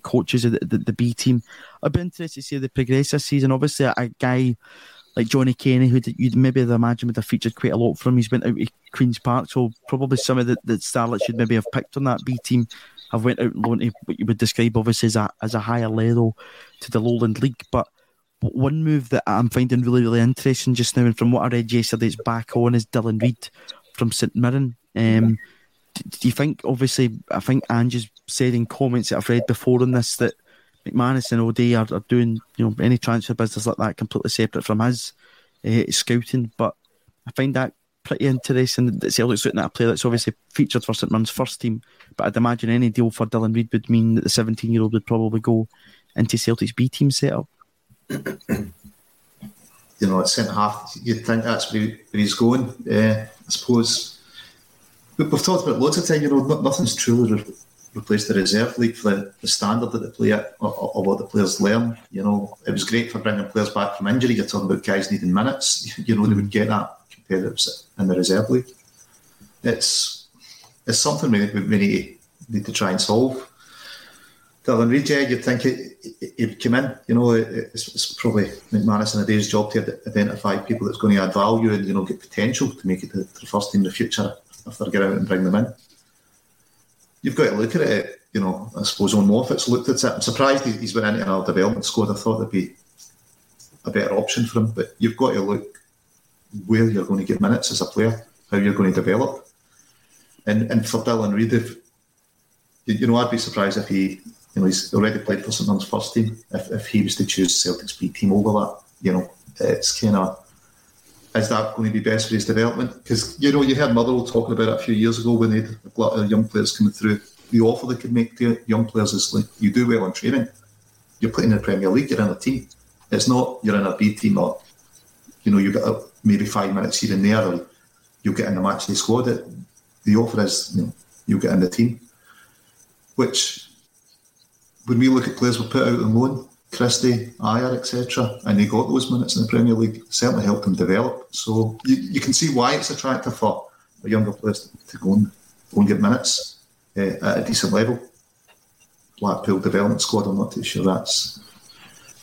coaches of the B team. I'd be interested to see how they progress this season. Obviously, a guy like Johnny Kenny, who you'd maybe imagine would have featured quite a lot from him. He's went out to Queen's Park, so probably some of the starlets you'd maybe have picked on that B team have went out and gone to what you would describe obviously as a higher level to the Lowland League. But one move that I'm finding really, really interesting just now, and from what I read yesterday, it's back on, is Dylan Reid from St Mirren. Do you think, obviously, I think Ange's said in comments that I've read before on this that McManus and O'Day are doing, you know, any transfer business like that completely separate from his scouting. But I find that pretty interesting that Celtic's looking at a player that's obviously featured for St Mirren's first team, but I'd imagine any deal for Dylan Reid would mean that the 17-year-old would probably go into Celtic's B team setup. You know, at centre half, you'd think that's where he's going. I suppose we've talked about lots of time. You know, nothing's truly replace the reserve league for the standard that they play at, or what the players learn. You know, it was great for bringing players back from injury. You're talking about guys needing minutes. You know, they would get that compared to in the reserve league. It's something we need to try and solve. Dylan Reid, you'd think he'd come in. You know, it's probably McManus and O'Day's job to identify people that's going to add value and, you know, get potential to make it to the first team in the future if they get out and bring them in. You've got to look at it, you know, I suppose Owen Moffat's looked at it. I'm surprised he's went into our development squad. I thought that'd be a better option for him. But you've got to look where you're going to get minutes as a player, how you're going to develop. And for Dylan Reid, you know, I'd be surprised if he, you know, he's already played for St Mirren's first team. If he was to choose Celtic's B team over that, you know, it's kind of, is that going to be best for his development? Because, you know, you heard Motherwell talking about it a few years ago when they had a lot of young players coming through. The offer they could make to young players is like, you do well in training, you're playing in the Premier League, you're in a team. It's not you're in a B team or, you know, you get maybe 5 minutes here and there or you'll get in the matchday squad. The offer is, you know, you'll get in the team. Which, when we look at players we put out on loan, Christie, Ayer, etc., and they got those minutes in the Premier League, certainly helped them develop. So you can see why it's attractive for the younger players to go and get minutes at a decent level. Blackpool development squad, I'm not too sure that's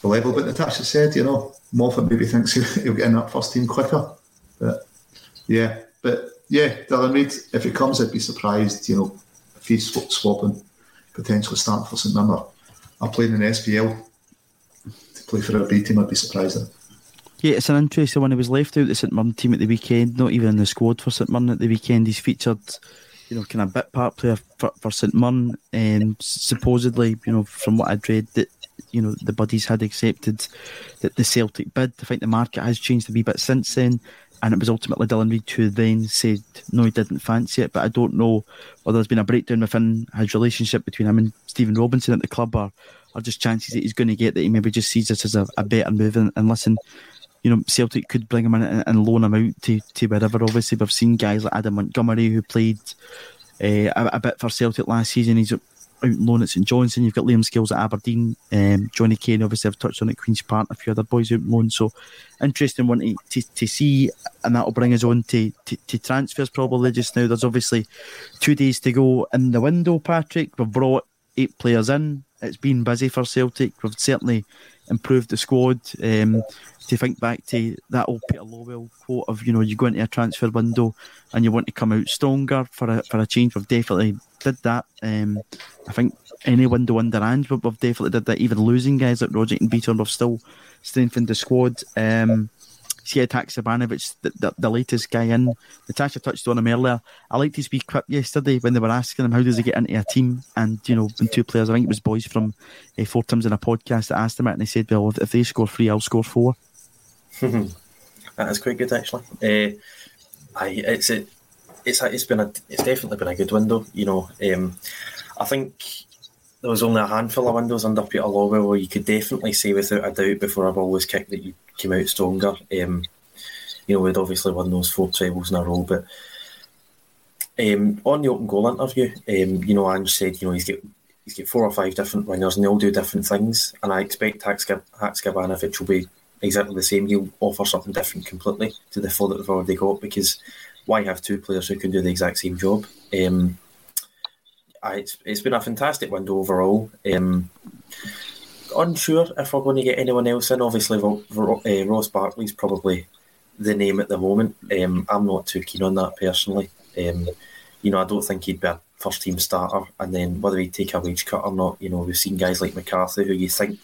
the level. But Natasha said, you know, Moffat maybe thinks he'll get in that first team quicker. But Dylan Reid, if he comes, I'd be surprised, you know, if he's swapping, potentially starting for St Mirren or playing in the SPL. Play for our B team, I'd be surprised. Yeah, it's an interesting one. He was left out the St Mirren team at the weekend, not even in the squad for St Mirren at the weekend. He's featured, you know, kind of bit part player for St Mirren, and supposedly, you know, from what I'd read, that, you know, the buddies had accepted that the Celtic bid. I think the market has changed a wee bit since then, and it was ultimately Dylan Reid who then said no, he didn't fancy it. But I don't know whether there's been a breakdown within his relationship between him and Stephen Robinson at the club, or just chances that he's going to get, that he maybe just sees this as a better move. And listen, you know, Celtic could bring him in and loan him out to wherever. Obviously, we've seen guys like Adam Montgomery, who played a bit for Celtic last season. He's out on loan at St Johnstone. You've got Liam Scales at Aberdeen. Johnny Kane, obviously, I've touched on at Queen's Park. A few other boys out on loan. So, interesting one to see. And that'll bring us on to transfers probably just now. There's obviously 2 days to go in the window, Patrick. We've brought 8 players in. It's been busy for Celtic. We've certainly improved the squad. To think back to that old Peter Lowell quote of, you know, you go into a transfer window and you want to come out stronger for a change. We've definitely did that. I think any window under Ange, we've definitely did that. Even losing guys like Roger and Beaton, we've still strengthened the squad. See, Haksabanovic, the latest guy in. Natasha touched on him earlier. I liked his wee quip yesterday when they were asking him, how does he get into a team? And, you know, when 2 players, I think it was boys from 4 Times in a podcast that asked him it, and he said, well, if they score 3, I'll score 4. That is quite good, actually. It's definitely been a good window, you know. I think there was only a handful of windows under Peter Lowell where you could definitely say without a doubt before a ball was kicked that you came out stronger. You know, we'd obviously won those 4 trebles in a row, but On the open goal interview, Ange said, he's got four or five different wingers and they all do different things, and I expect Haksabanovic will be exactly the same. He'll offer something different completely to the four that we've already got, because why have two players who can do the exact same job? It's been a fantastic window overall. Unsure if we're going to get anyone else in. Obviously, Ross Barkley's probably the name at the moment. I'm not too keen on that personally. I don't think he'd be a first-team starter, and then whether he'd take a wage cut or not, we've seen guys like McCarthy who you think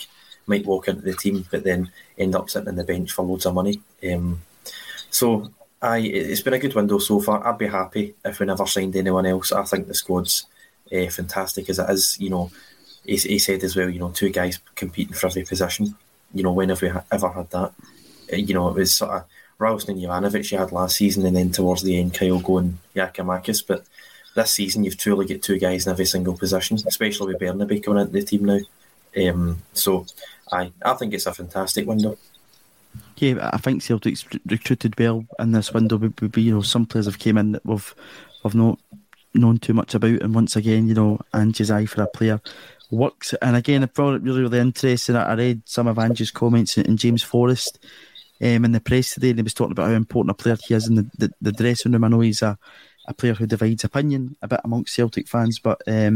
might walk into the team but then end up sitting on the bench for loads of money. It's been a good window so far. I'd be happy if we never signed anyone else. I think the squad's fantastic as it is. He said as well, two guys competing for every position. When have we ever had that? It was sort of Ralston and Jovanovic you had last season, and then towards the end, Kyogo and Giakoumakis. But this season, you've truly got two guys in every single position, especially with Bernabe coming into the team now. I think it's a fantastic window. Yeah, I think Celtic's recruited well in this window. Some players have came in that we've not known too much about, and once again, Ange's eye for a player works. And again, I found it really, really interesting. I read some of Ange's comments in James Forrest in the press today, and he was talking about how important a player he is in the dressing room. I know he's a player who divides opinion a bit amongst Celtic fans, but I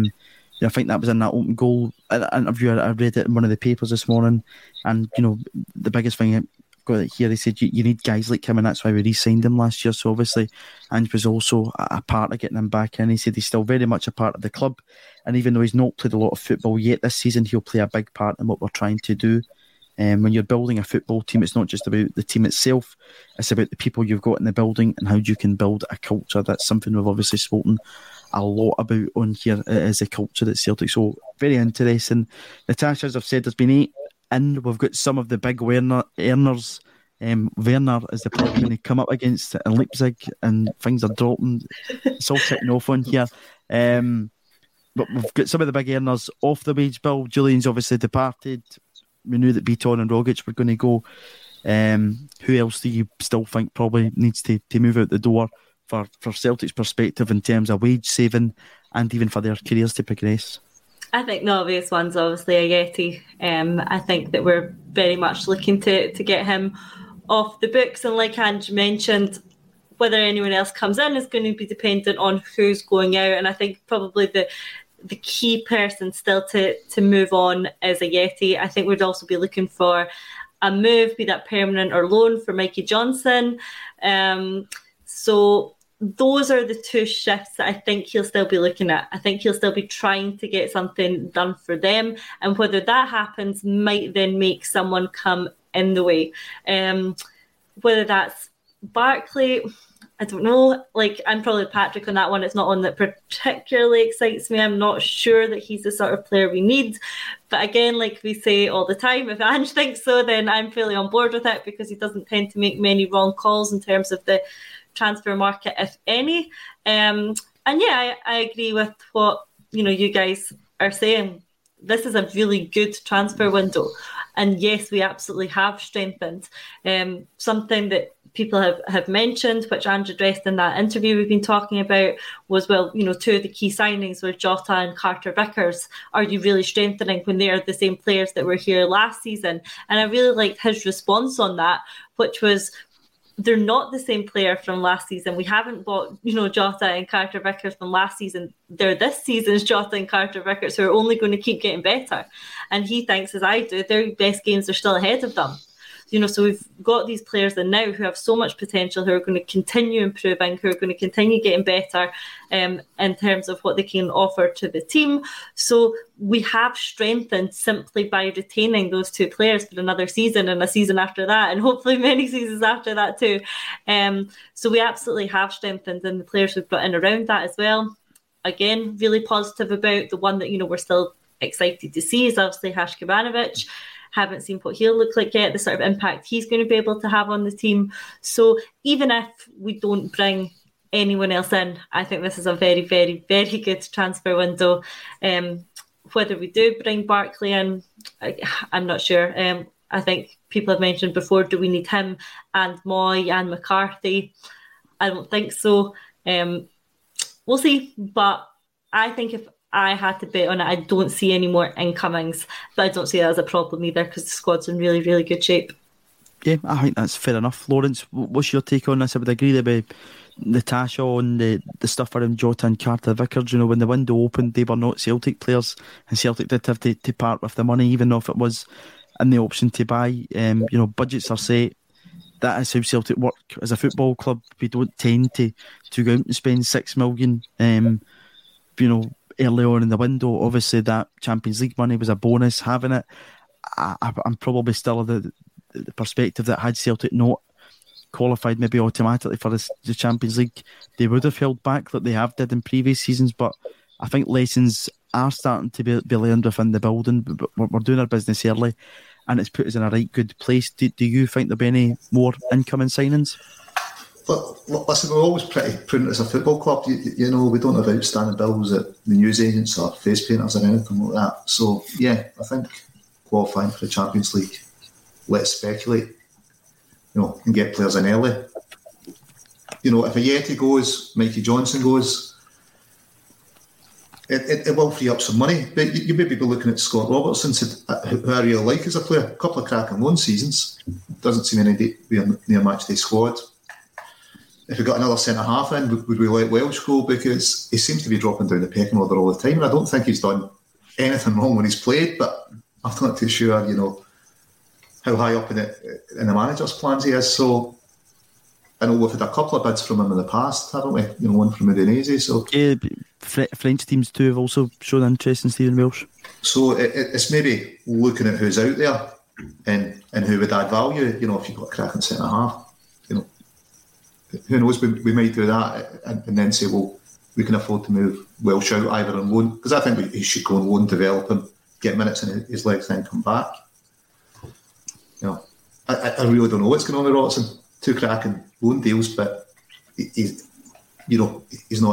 think that was in that open goal interview. I read it in one of the papers this morning, and the biggest thing I've got here, they said you need guys like him, and that's why we re-signed him last year. So obviously Ange was also a part of getting him back in. He said he's still very much a part of the club, and even though he's not played a lot of football yet this season, he'll play a big part in what we're trying to do. When you're building a football team, it's not just about the team itself, it's about the people you've got in the building and how you can build a culture. That's something we've obviously spoken a lot about on here, is a culture that's Celtic. So very interesting. Natasha, as I've said, there's been 8 in. We've got some of the big earners. Werner is the player when they come up against in Leipzig, and things are dropping. It's all ticking off on here. But we've got some of the big earners off the wage bill. Julian's obviously departed. We knew that Beaton and Rogic were going to go. Who else do you still think probably needs to move out the door for Celtic's perspective in terms of wage saving and even for their careers to progress? I think the obvious one's obviously Ajeti. I think that we're very much looking to get him off the books. And like Ange mentioned, whether anyone else comes in is going to be dependent on who's going out. And I think probably the key person still to move on is Ajeti. I think we'd also be looking for a move, be that permanent or loan, for Mikey Johnson. So those are the two shifts that I think he'll still be looking at. I think he'll still be trying to get something done for them, and whether that happens might then make someone come in the way. Whether that's Barkley, I don't know. I'm probably Patrick on that one. It's not one that particularly excites me. I'm not sure that he's the sort of player we need. But again, like we say all the time, if Ange thinks so, then I'm fairly on board with it, because he doesn't tend to make many wrong calls in terms of the transfer market, if any. I agree with what you guys are saying. This is a really good transfer window. And yes, we absolutely have strengthened. Something that people have mentioned, which Ange addressed in that interview we've been talking about, was, two of the key signings were Jota and Carter-Vickers. Are you really strengthening when they are the same players that were here last season? And I really liked his response on that, which was, they're not the same player from last season. We haven't bought, Jota and Carter-Vickers from last season. They're this season's Jota and Carter-Vickers, who are only going to keep getting better. And he thinks, as I do, their best games are still ahead of them. So we've got these players in now who have so much potential, who are going to continue improving, who are going to continue getting better in terms of what they can offer to the team. So we have strengthened simply by retaining those two players for another season and a season after that, and hopefully many seasons after that too. So we absolutely have strengthened, and the players we've brought in around that as well. Again, really positive about the one that, we're still excited to see is obviously Haksabanovic. Haven't seen what he'll look like yet, the sort of impact he's going to be able to have on the team. So even if we don't bring anyone else in, I think this is a very, very, very good transfer window. Whether we do bring Barkley in, I'm not sure. I think people have mentioned before, do we need him and Mooy and McCarthy? I don't think so. we'll see. But I think if I had to bet on it, I don't see any more incomings, but I don't see that as a problem either because the squad's in really, really good shape. Yeah, I think that's fair enough. Lawrence, what's your take on this? I would agree that Natasha on the stuff around Jota and Carter-Vickers, you know, when the window opened, they were not Celtic players, and Celtic did have to part with the money, even if it was in the option to buy. You know, budgets are set. That is how Celtic work. As a football club, we don't tend to go out and spend $6 million, you know, early on in the window. Obviously that Champions League money was a bonus having it. I'm probably still of the perspective that had Celtic not qualified maybe automatically for the Champions League, they would have held back like they have did in previous seasons. But I think lessons are starting to be learned within the building. We're doing our business early and it's put us in a right good place. Do you think there'll be any more incoming signings? Look, listen, we're always pretty prudent as a football club. You know, we don't have outstanding bills at the newsagents or face painters or anything like that. So, yeah, I think qualifying for the Champions League, let's speculate, you know, and get players in early. You know, if Ajeti goes, Mikey Johnson goes, it will free up some money. But you maybe be looking at Scott Robertson, who I really like as a player. A couple of cracking loan seasons. Doesn't seem any day we are near match day squad. If we got another centre-half in, would we let Welsh go? Because he seems to be dropping down the pecking order all the time. And I don't think he's done anything wrong when he's played, but I'm not too sure, you know, how high up in the manager's plans he is. So, I know we've had a couple of bids from him in the past, haven't we? You know, one from Udinese. So. Yeah, French teams too have also shown interest in Stephen Welsh. So, it's maybe looking at who's out there and who would add value, you know, if you've got a cracking centre-half. Who knows, we might do that and then say, well, we can afford to move Welsh out either on loan, because I think he should go on loan, develop him, get minutes in his legs, then come back. You know, I really don't know what's going on with Robertson. Two cracking loan deals, but he's not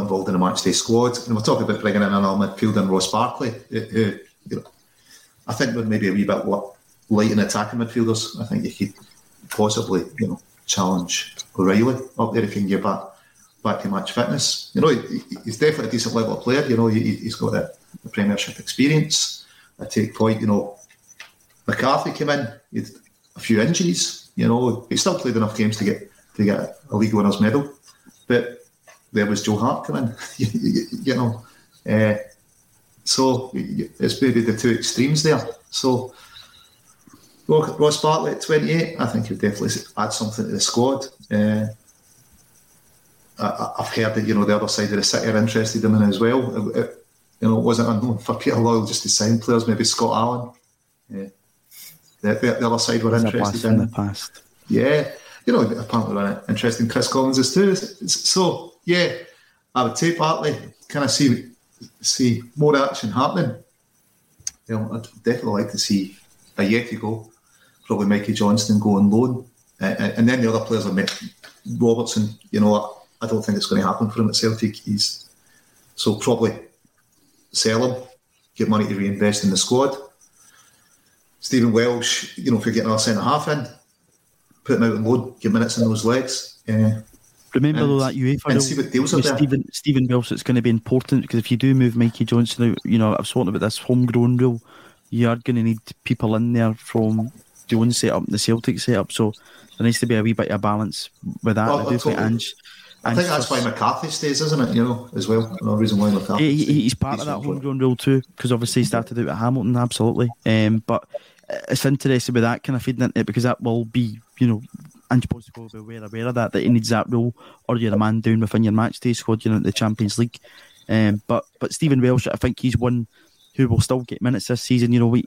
involved in a matchday squad. And we're talking about bringing in another midfielder and Ross Barkley, who, you know, I think we're maybe a wee bit light in attacking midfielders. I think you could possibly, you know, challenge O'Reilly up there if he can get back to match fitness. You know, he's definitely a decent level of player. You know, he's got the Premiership experience. I take point, you know, McCarthy came in, he had a few injuries, you know, he still played enough games to get a league winner's medal. But there was Joe Hart coming in, you know. So it's maybe the two extremes there. So Ross Bartley at 28, I think he'll definitely add something to the squad. I've heard that, you know, the other side of the city are interested in him as well. You know, it wasn't unknown for Peter Loyle just to sign players, maybe Scott Allen. Yeah. The other side were interested in the past. Yeah, you know, apparently we're interested in Chris Collins is too. So, yeah, I would take Bartley. Can I see more action happening? You know, I'd definitely like to see Ajeti go. Probably Mikey Johnston go on loan, and then the other players are Robertson. You know, I don't think it's going to happen for him at Celtic. So probably sell him, get money to reinvest in the squad. Stephen Welsh, you know, if you're getting our centre half in, put him out on loan, get minutes in those legs. Remember though that UEFA rule, Stephen Welsh, it's going to be important because if you do move Mikey Johnson out, you know, I've spoken about this homegrown rule. You are going to need people in there from the own setup and the Celtic setup, so there needs to be a wee bit of balance with that. Well, I think that's why McCarthy stays, isn't it? You know, as well. No reason why McCarthy. He's part of that homegrown rule too, because obviously he started out at Hamilton, absolutely. But it's interesting with that kind of feeding into it because that will be, you know, Ange Postecoglou will be aware of that he needs that rule, or you're a man down within your match day squad, you know, the Champions League. But Stephen Welsh, I think he's one who will still get minutes this season. You know,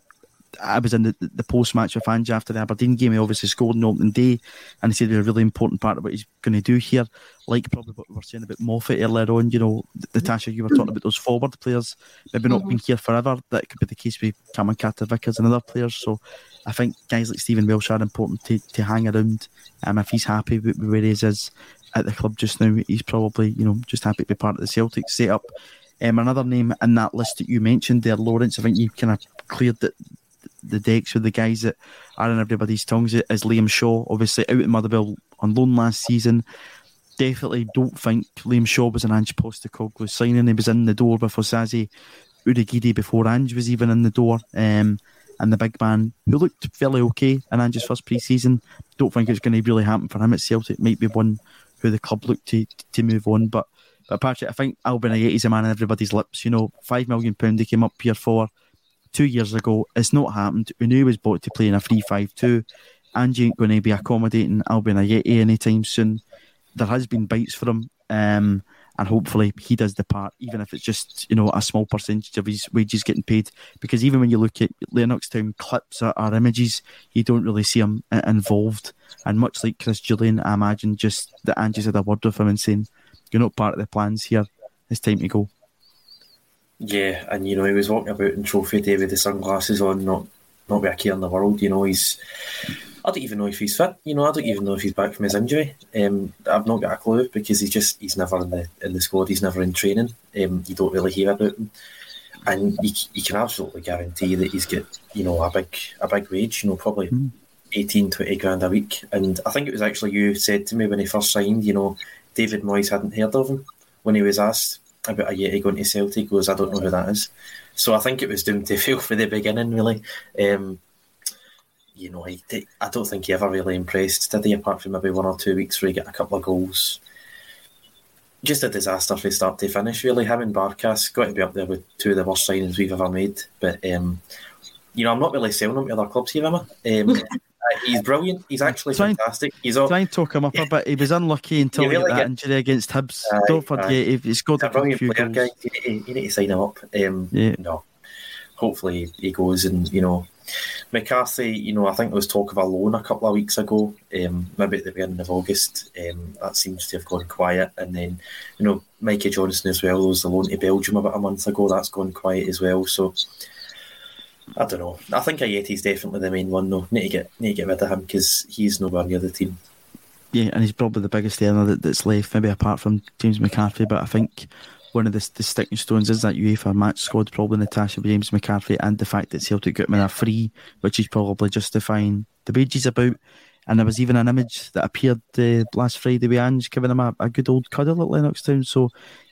I was in the post-match with Ange after the Aberdeen game. He obviously scored on opening day, and he said there's a really important part of what he's going to do here, like probably what we were saying about Moffat earlier on. You know, Natasha, you were talking about those forward players maybe not being here forever. That could be the case with Cameron Carter-Vickers and other players. So I think guys like Stephen Welsh are important to hang around. If he's happy with where he is at the club just now, he's probably, you know, just happy to be part of the Celtic setup. Another name in that list that you mentioned there, Lawrence, I think you kind of cleared the decks with the guys that are on everybody's tongues, is Liam Shaw, obviously out at Motherwell on loan last season. definitely don't think Liam Shaw was an Ange Postecoglou signing. He was in the door before Zazie Urigidi, before Ange was even in the door. And the big man, who looked fairly okay in Ange's first pre-season, don't think it's going to really happen for him at Celtic. Might be one who the club looked to move on. But Patrick, I think Albian Ajeti is a man on everybody's lips. You know, £5 million he came up here for 2 years ago. It's not happened. We knew he was bought to play in a 3-5-2. Ange ain't going to be accommodating Albian Ajeti anytime soon. There has been bites for him. And hopefully he does the part, even if it's just, you know, a small percentage of his wages getting paid. Because even when you look at Lennox Town clips or images, you don't really see him involved. And much like Chris Julian, I imagine just that Ange's had a word with him and saying, "You're not part of the plans here. It's time to go." Yeah, and you know, he was walking about in Trophy Day with the sunglasses on, not with a care in the world. You know, I don't even know if he's fit. You know, I don't even know if he's back from his injury. I've not got a clue because he's never in the squad. He's never in training. You don't really hear about him, and you can absolutely guarantee that he's got, you know, a big wage. You know, probably 18-20 grand a week. And I think it was actually you said to me when he first signed, you know, David Moyes hadn't heard of him when he was asked about Ajeti going to Celtic. He goes, "I don't know who that is." So I think it was doomed to fail for the beginning, really. You know, I don't think he ever really impressed, did he? Apart from maybe 1 or 2 weeks where he got a couple of goals. Just a disaster from start to finish, really. Him and Barkas got to be up there with two of the worst signings we've ever made. But, you know, I'm not really selling him to other clubs here, am I? He's brilliant. He's actually fantastic. He's all... Try and talk him up a bit. He was unlucky until he got that injury against Hibs. Don't forget, he scored a few goals. Guy. You need to sign him up. No. Hopefully he goes and, you know... McCarthy, you know, I think there was talk of a loan a couple of weeks ago, maybe at the beginning of August. That seems to have gone quiet. And then, you know, Mikey Johnson as well, there was the loan to Belgium about a month ago. That's gone quiet as well. So, I don't know. I think Ajeti's definitely the main one, though. Need to get rid of him because he's nowhere near the team. Yeah, and he's probably the biggest earner that's left, maybe apart from James McCarthy. But I think... one of the sticking stones is that UEFA match squad, probably Natasha James McCarthy, and the fact that Celtic got men are free, which is probably justifying the wages about. And there was even an image that appeared last Friday with Ange giving him a good old cuddle at Lennox Town. So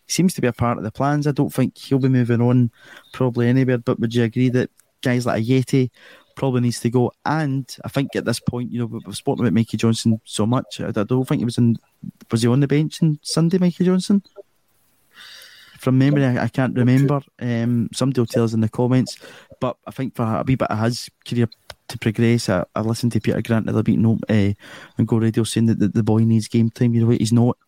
he seems to be a part of the plans. I don't think he'll be moving on probably anywhere, but would you agree that guys like Ajeti probably needs to go? And I think at this point, you know, we've spoken about Mikey Johnson so much. I don't think was he on the bench on Sunday, Mikey Johnson? From memory, I can't remember. Somebody will tell us in the comments. But I think for a wee bit of his career to progress, I listened to Peter Grant at the beating home and Go Radio saying that the boy needs game time. You know, he's not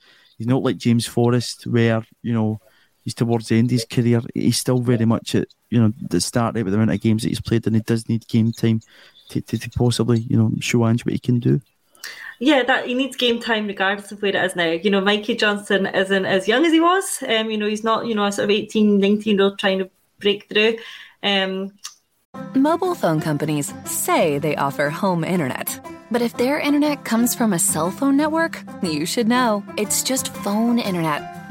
like James Forrest, where, you know, he's towards the end of his career. He's still very much at, you know, the start with the amount of games that he's played, and he does need game time to possibly, you know, show Ange what he can do. Yeah, that he needs game time regardless of where it is now. You know, Mikey Johnson isn't as young as he was. You know, he's not, you know, a sort of 18, 19-year-old trying to break through. Mobile phone companies say they offer home internet. But if their internet comes from a cell phone network, you should know. It's just phone internet,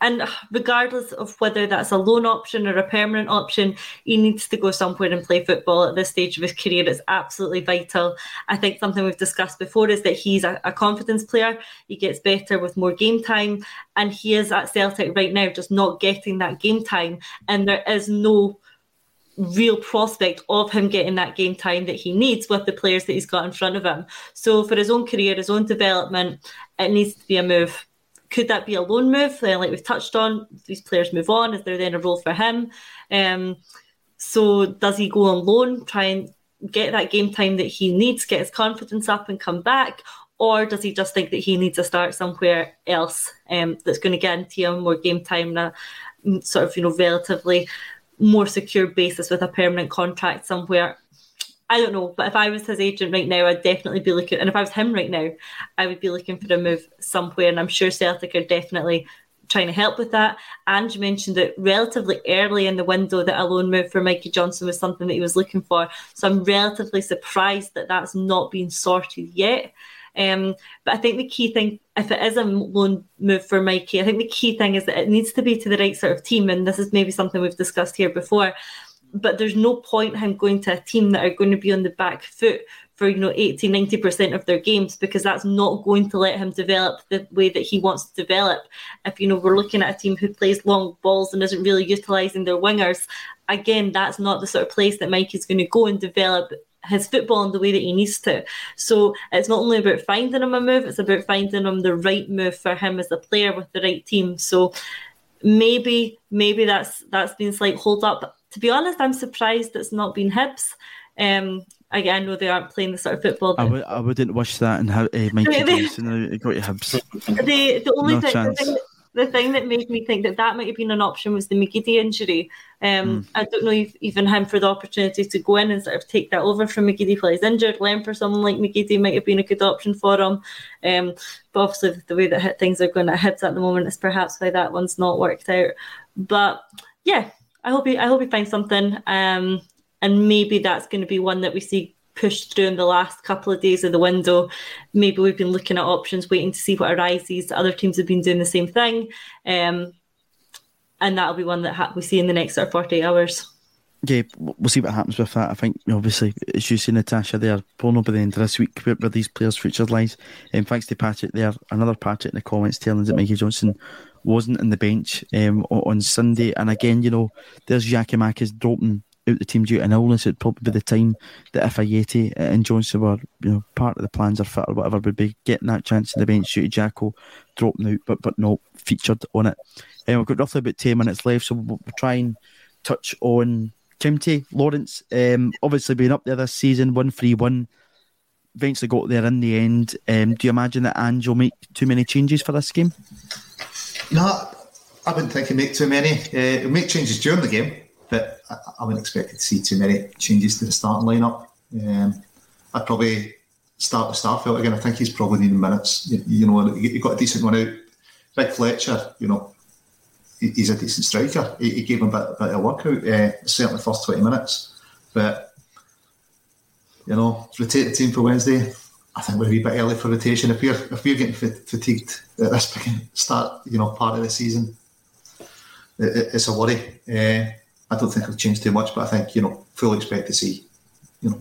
And regardless of whether that's a loan option or a permanent option, he needs to go somewhere and play football at this stage of his career. It's absolutely vital. I think something we've discussed before is that he's a confidence player. He gets better with more game time. And he is at Celtic right now just not getting that game time. And there is no real prospect of him getting that game time that he needs with the players that he's got in front of him. So for his own career, his own development, it needs to be a move. Could that be a loan move? Like we've touched on, these players move on. Is there then a role for him? So does he go on loan, try and get that game time that he needs, get his confidence up and come back? Or does he just think that he needs a start somewhere else that's going to guarantee him more game time in a sort of, you know, relatively more secure basis with a permanent contract somewhere. I don't know, but if I was his agent right now, I'd definitely be looking, and if I was him right now, I would be looking for a move somewhere, and I'm sure Celtic are definitely trying to help with that. Ange mentioned that relatively early in the window that a loan move for Mikey Johnson was something that he was looking for, so I'm relatively surprised that that's not been sorted yet. But I think the key thing, if it is a loan move for Mikey, I think the key thing is that it needs to be to the right sort of team, and this is maybe something we've discussed here before, but there's no point him going to a team that are going to be on the back foot for 80-90% of their games, because that's not going to let him develop the way that he wants to develop. If we're looking at a team who plays long balls and isn't really utilising their wingers, again, that's not the sort of place that Mikey's going to go and develop his football in the way that he needs to. So it's not only about finding him a move, it's about finding him the right move for him as a player with the right team. So maybe that's been a slight hold up. To be honest, I'm surprised it's not been Hibs. I know they aren't playing the sort of football. I wouldn't wish that, and how Mikey Johnson got your Hibs. The thing that made me think that might have been an option was the Miguidi injury. I don't know if even him for the opportunity to go in and sort of take that over from Miguidi while he's injured. Lem for someone like Miguidi might have been a good option for him. But obviously the way that things are going at Hibs at the moment is perhaps why that one's not worked out. But yeah, I hope he finds something. And maybe that's going to be one that we see pushed through in the last couple of days of the window. Maybe we've been looking at options, waiting to see what arises. Other teams have been doing the same thing. And that'll be one that we see in the next sort of 48 hours. Yeah, we'll see what happens with that. I think, obviously, as you see, Natasha, they are pulling up by the end of this week where these players' futures lies. And thanks to Patrick there, another Patrick in the comments telling us that Mikey Johnson wasn't in the bench on Sunday. And again, there's Giakoumakis dropping out the team due to an illness. It'd probably be the time that if Ajeti and Johnson were, part of the plans or fit or whatever, would be getting that chance in the bench due to Jacko dropping out, but not featured on it. And we've got roughly about 10 minutes left, so we'll try and touch on County. Lawrence, obviously being up there this season, 1-3-1, eventually got there in the end. Do you imagine that Ange will make too many changes for this game? No, I wouldn't think he'll make too many. He'll make changes during the game, but I wouldn't expect to see too many changes to the starting lineup. I'd probably start with Starfelt again. I think he's probably needing minutes. You got a decent one out. Big Fletcher, he's a decent striker. He gave him a bit of work out, certainly the first 20 minutes. But, rotate the team for Wednesday. I think we're a wee bit early for rotation. If we're getting fatigued at this start, part of the season, it's a worry. I don't think it'll change too much, but I think, fully expect to see,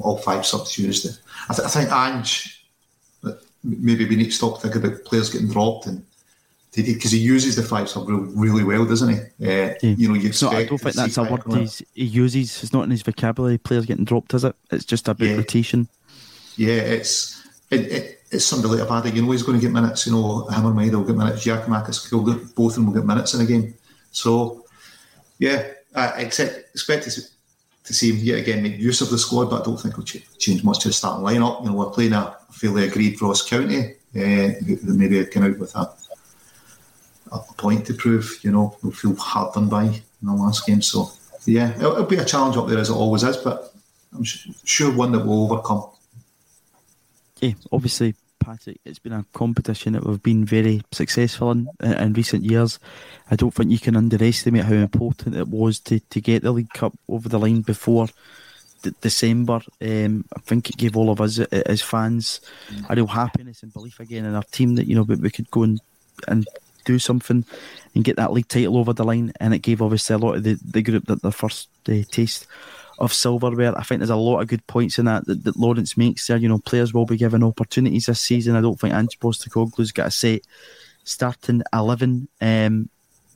all five subs used. I think Ange, maybe we need to stop thinking about players getting dropped, and because he uses the five sub rule really well, doesn't he? Yeah. I don't think that's a word he uses. It's not in his vocabulary, players getting dropped, is it? It's just about rotation. Yeah, it's somebody like Abada. He's going to get minutes. Him and Maeda will get minutes. Giakoumakis, Kyogo, both of them will get minutes in a game. So, yeah. I expect to see him yet again make use of the squad, but I don't think it'll change much to the starting lineup. We're playing a fairly agreed Ross County, who maybe come out with a point to prove. We'll feel hard done by in the last game. So, yeah, it'll be a challenge up there as it always is, but I'm sure one that we'll overcome. Yeah, obviously, Patrick, it's been a competition that we've been very successful in recent years. I don't think you can underestimate how important it was to get the League Cup over the line before December. I think it gave all of us as fans a real happiness and belief again in our team that we could go and do something and get that league title over the line, and it gave obviously a lot of the group their first taste of silverware. I think there's a lot of good points in that Lawrence makes there. Players will be given opportunities this season. I don't think Ange Postecoglou's got a set starting 11.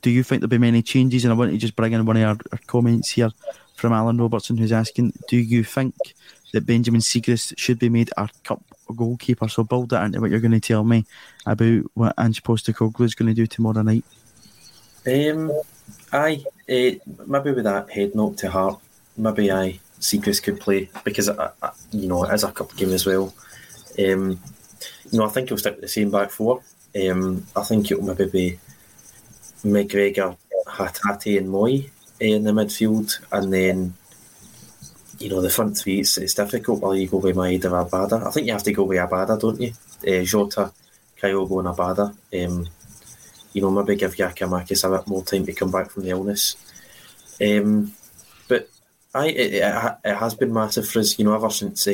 Do you think there'll be many changes? And I want to just bring in one of our comments here from Alan Robertson, who's asking, do you think that Benjamin Siegrist should be made our cup goalkeeper? So build that into what you're going to tell me about what Ange Postecoglou's going to do tomorrow night. Maybe with that head knock to Hart, maybe Siegrist could play, because it is a cup game as well. I think he'll stick with the same back four. I think it'll maybe be McGregor, Hatate and Mooy. in the midfield, and then, you know, the front three, it's difficult. Well, you go with Maeda or Abada. I think you have to go with Abada, don't you? Jota, Kyogo and Abada. You know, maybe give Giakoumakis a bit more time to come back from the illness. But it has been massive for us. You know, ever since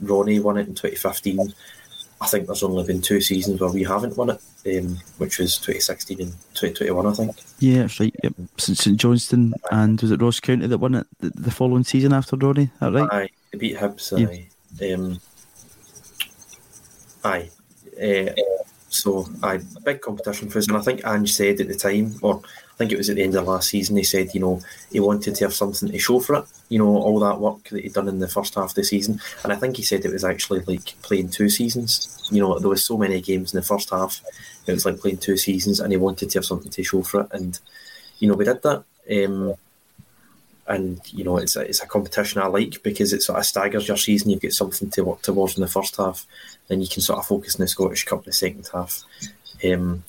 Ronnie won it in 2015, I think there's only been two seasons where we haven't won it, which was 2016 and 2021, I think. Yeah, that's right. Yep. St Johnstone and was it Ross County that won it the following season after Ronnie? Is that right? Aye, they beat Hibs. Yeah. So, a big competition for us, and I think Ange said at the time, or I think it was at the end of last season, he said, you know, he wanted to have something to show for it, you know, all that work that he'd done in the first half of the season. And I think he said it was actually like playing two seasons. You know, there was so many games in the first half, it was like playing two seasons, and he wanted to have something to show for it. And, you know, we did that. And, you know, it's a competition I like, because it sort of staggers your season. You've got something to work towards in the first half, then you can sort of focus on the Scottish Cup in the second half. And,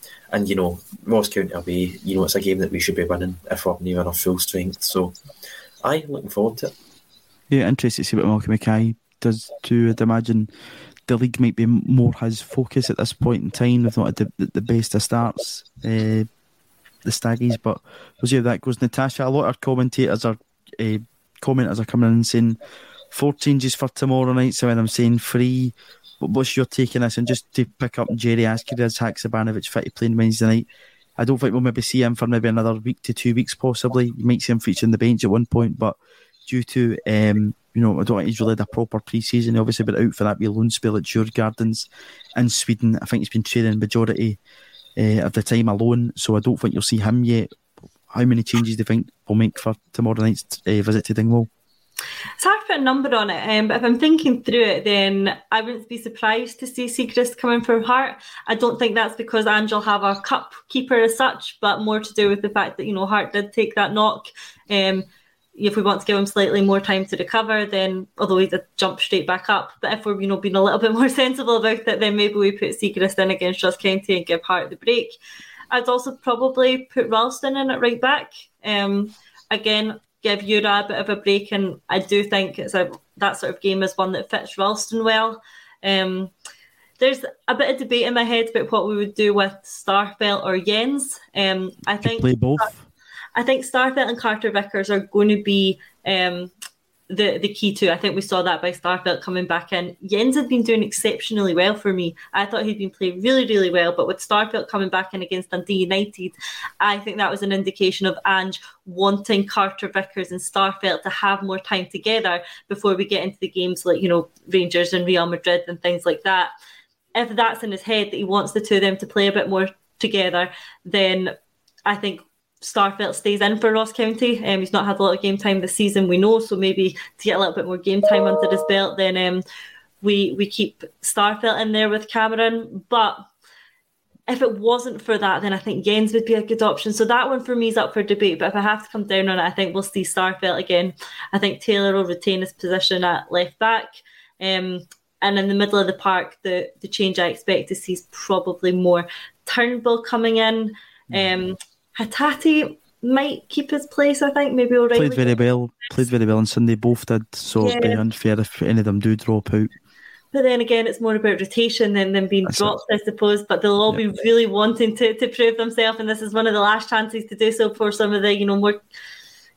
you know, Ross County away, you know, it's a game that we should be winning if we're near our full strength. So, I'm looking forward to it. Yeah, interesting to see what Malcolm Mackay does too. I'd imagine the league might be more his focus at this point in time. They've not had the best of starts, the Staggies, but we'll see how that goes. Natasha, a lot of commenters are coming in and saying 4 changes for tomorrow night, so when I'm saying 3, but what's your take on this? And just to pick up Jerry asking, is Haksabanovic fit to play on Wednesday night? I don't think we'll maybe see him for maybe another week to 2 weeks possibly. You might see him featuring the bench at one point, but due to you know, I don't think he's really had a proper pre-season. He obviously been out for that wee loan spell at Djurgårdens Gardens in Sweden. I think he's been training majority of the time alone, so I don't think you'll see him yet. How many changes do you think we'll make for tomorrow night's visit to Dingwall? It's hard to put a number on it, but if I'm thinking through it, then I wouldn't be surprised to see Segrist coming from Hart. I don't think that's because Ange will have a cup keeper as such, but more to do with the fact that, you know, Hart did take that knock. If we want to give him slightly more time to recover, then, although he did jump straight back up, but if we're, you know, being a little bit more sensible about it, then maybe we put Segrist in against Ross County and give Hart the break. I'd also probably put Ralston in at right back. Again, give Jura a bit of a break, and I do think that sort of game is one that fits Ralston well. There's a bit of debate in my head about what we would do with Starfelt or Jenz. I think play both. I think Starfelt and Carter-Vickers are going to be the key two. I think we saw that by Starfelt coming back in. Jenz had been doing exceptionally well for me. I thought he'd been playing really, really well, but with Starfelt coming back in against Dundee United, I think that was an indication of Ange wanting Carter-Vickers and Starfelt to have more time together before we get into the games like, you know, Rangers and Real Madrid and things like that. If that's in his head, that he wants the two of them to play a bit more together, then I think Starfelt stays in for Ross County. He's not had a lot of game time this season, we know, so maybe to get a little bit more game time under his belt, then we keep Starfelt in there with Cameron. But if it wasn't for that, then I think Jenz would be a good option. So that one for me is up for debate, but if I have to come down on it, I think we'll see Starfelt again. I think Taylor will retain his position at left back. And in the middle of the park, the change I expect to see is probably more Turnbull coming in. Hatate might keep his place, I think. Maybe all right. Played very well on Sunday, both did, so it'd be unfair if any of them do drop out. But then again, it's more about rotation than them being dropped, I suppose, but they'll all be really wanting to prove themselves, and this is one of the last chances to do so before some of the, you know, more,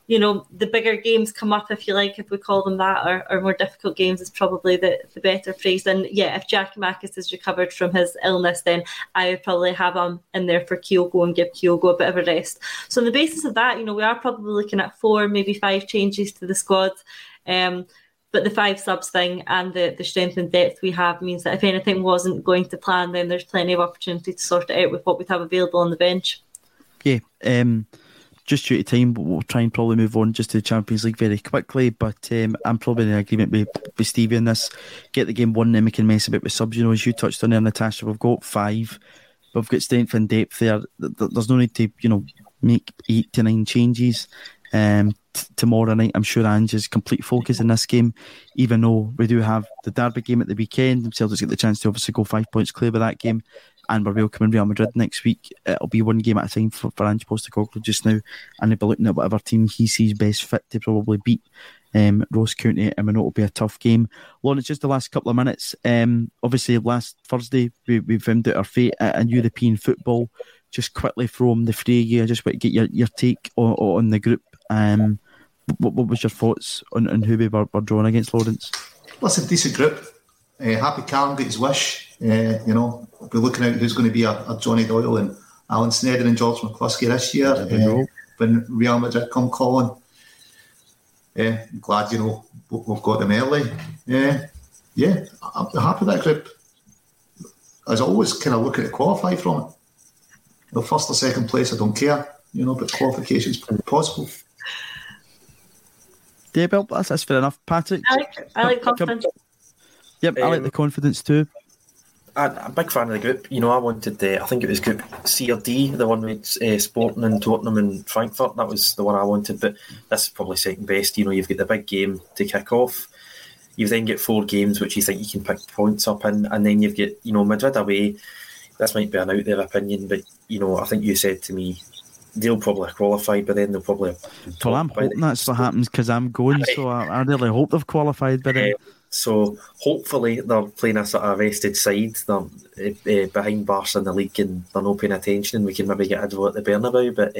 you know, the bigger games come up, if you like, if we call them that, or more difficult games is probably the better phrase. And yeah, if Giakoumakis has recovered from his illness, then I would probably have him in there for Kyogo and give Kyogo a bit of a rest. So on the basis of that, you know, we are probably looking at 4, maybe 5 changes to the squad. But the 5 subs thing and the strength and depth we have means that if anything wasn't going to plan, then there's plenty of opportunity to sort it out with what we have available on the bench. Yeah, just due to time, but we'll try and probably move on just to the Champions League very quickly. But I'm probably in agreement with Stevie on this. Get the game won, then we can mess about with subs. You know, as you touched on there, Natasha, we've got 5. We've got strength and depth there. There's no need to, you know, make 8 to 9 changes. Tomorrow night, I'm sure Ange's complete focus in this game, even though we do have the Derby game at the weekend. Themselves get the chance to obviously go 5 points clear with that game. and we're welcoming Real Madrid next week. It'll be one game at a time for Ange Postecoglou just now, and he'll be looking at whatever team he sees best fit to probably beat Ross County, and we know it'll be a tough game. Lauren, it's just the last couple of minutes. Obviously, last Thursday, we found out our fate in European football. Just quickly from the Frey, I just want to get your take on the group. What was your thoughts on who we were drawn against, Lawrence? Well, it's a decent group. Happy Cam gets his wish. We'll be looking out who's going to be a Johnny Doyle and Alan Sneddon and George McCluskey this year when Real Madrid come calling. I'm glad, we've got them early. I'm happy with that group. As always, kind of looking to qualify from it. First or second place, I don't care, but qualification's possible. Yeah, Bill, that's fair enough. Patrick? I like confidence. Yep, I like the confidence too. I'm a big fan of the group. I wanted, I think it was group C or D, the one with Sporting and Tottenham and Frankfurt. That was the one I wanted, but this is probably second best. You've got the big game to kick off. You've then got four games which you think you can pick points up in, and then you've got, Madrid away. This might be an out there opinion, but I think you said to me they'll probably qualify, but then they'll probably. Well, I'm hoping that's what happens because I'm going, so I really hope they've qualified by then. So hopefully they're playing a sort of rested side. They're behind Barca in the league and they're not paying attention, and we can maybe get a draw at the Bernabeu. But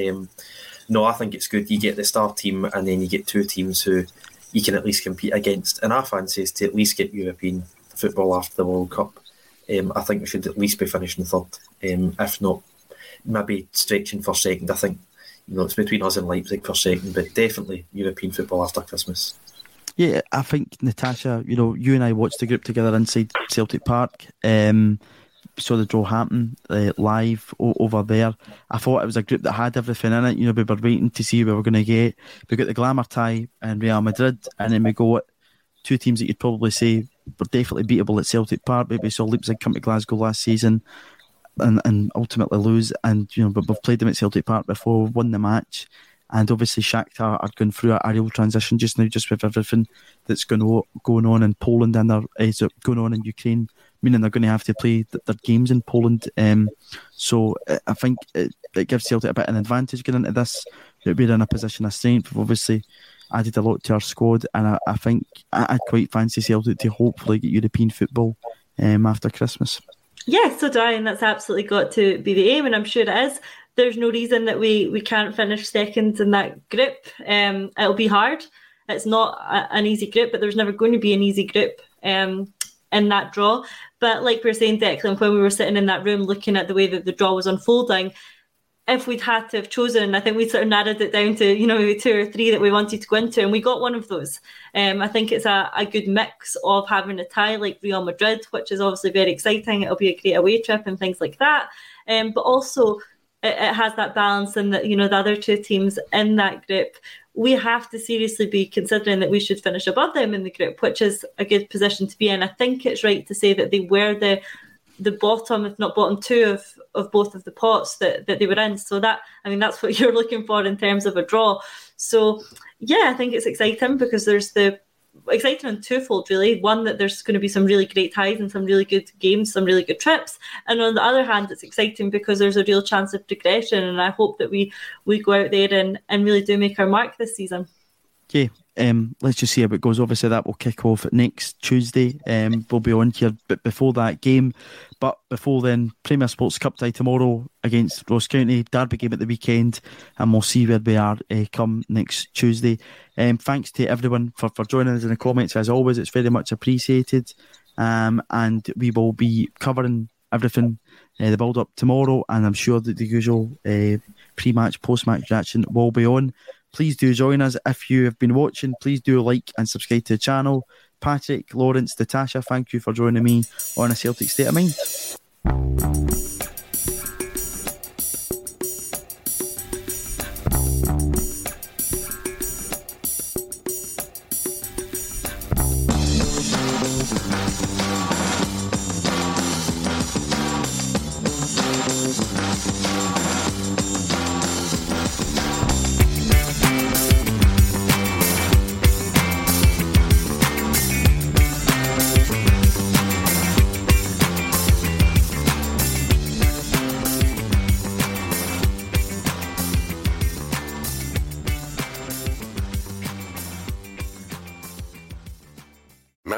no, I think it's good. You get the star team, and then you get two teams who you can at least compete against. And our fancy is to at least get European football after the World Cup. I think we should at least be finishing third, if not maybe stretching for second. I think it's between us and Leipzig for second, but definitely European football after Christmas. Yeah, I think, Natasha, you and I watched the group together inside Celtic Park, saw the draw happen live over there. I thought it was a group that had everything in it. We were waiting to see where we were going to get. We got the glamour tie and Real Madrid, and then we got two teams that you'd probably say were definitely beatable at Celtic Park, but we saw Leipzig come to Glasgow last season and ultimately lose. And but we've played them at Celtic Park before, won the match, and obviously Shakhtar are going through a real transition just now, just with everything that's going on in Poland and going on in Ukraine, meaning they're going to have to play their games in Poland. So I think it gives Celtic a bit of an advantage getting into this. We're in a position of strength. We've obviously added a lot to our squad, and I think I quite fancy Celtic to hopefully get European football after Christmas. Yeah, so do I, and that's absolutely got to be the aim, and I'm sure it is. There's no reason that we can't finish second in that group. It'll be hard. It's not an easy group, but there's never going to be an easy group in that draw. But like we were saying, Declan, when we were sitting in that room looking at the way that the draw was unfolding, if we'd had to have chosen, and I think we sort of narrowed it down to, maybe two or three that we wanted to go into, and we got one of those. I think it's a good mix of having a tie like Real Madrid, which is obviously very exciting. It'll be a great away trip and things like that. But also it has that balance in that, the other two teams in that group, we have to seriously be considering that we should finish above them in the group, which is a good position to be in. I think it's right to say that they were the bottom, if not bottom two, of both of the pots that they were in. So that, that's what you're looking for in terms of a draw. So, yeah, I think it's exciting because there's exciting on twofold, really. One, that there's going to be some really great ties and some really good games, some really good trips. And on the other hand, it's exciting because there's a real chance of progression. And I hope that we go out there and really do make our mark this season. Okay, let's just see how it goes. Obviously, that will kick off next Tuesday. We'll be on here before that game. But before then, Premier Sports Cup tie tomorrow against Ross County, derby game at the weekend, and we'll see where we are come next Tuesday. Thanks to everyone for joining us in the comments. As always, it's very much appreciated. And we will be covering everything, the build-up tomorrow, and I'm sure that the usual pre-match, post-match reaction will be on. Please do join us. If you have been watching, please do like and subscribe to the channel. Patrick, Lawrence, Natasha, thank you for joining me on A Celtic State of Mind.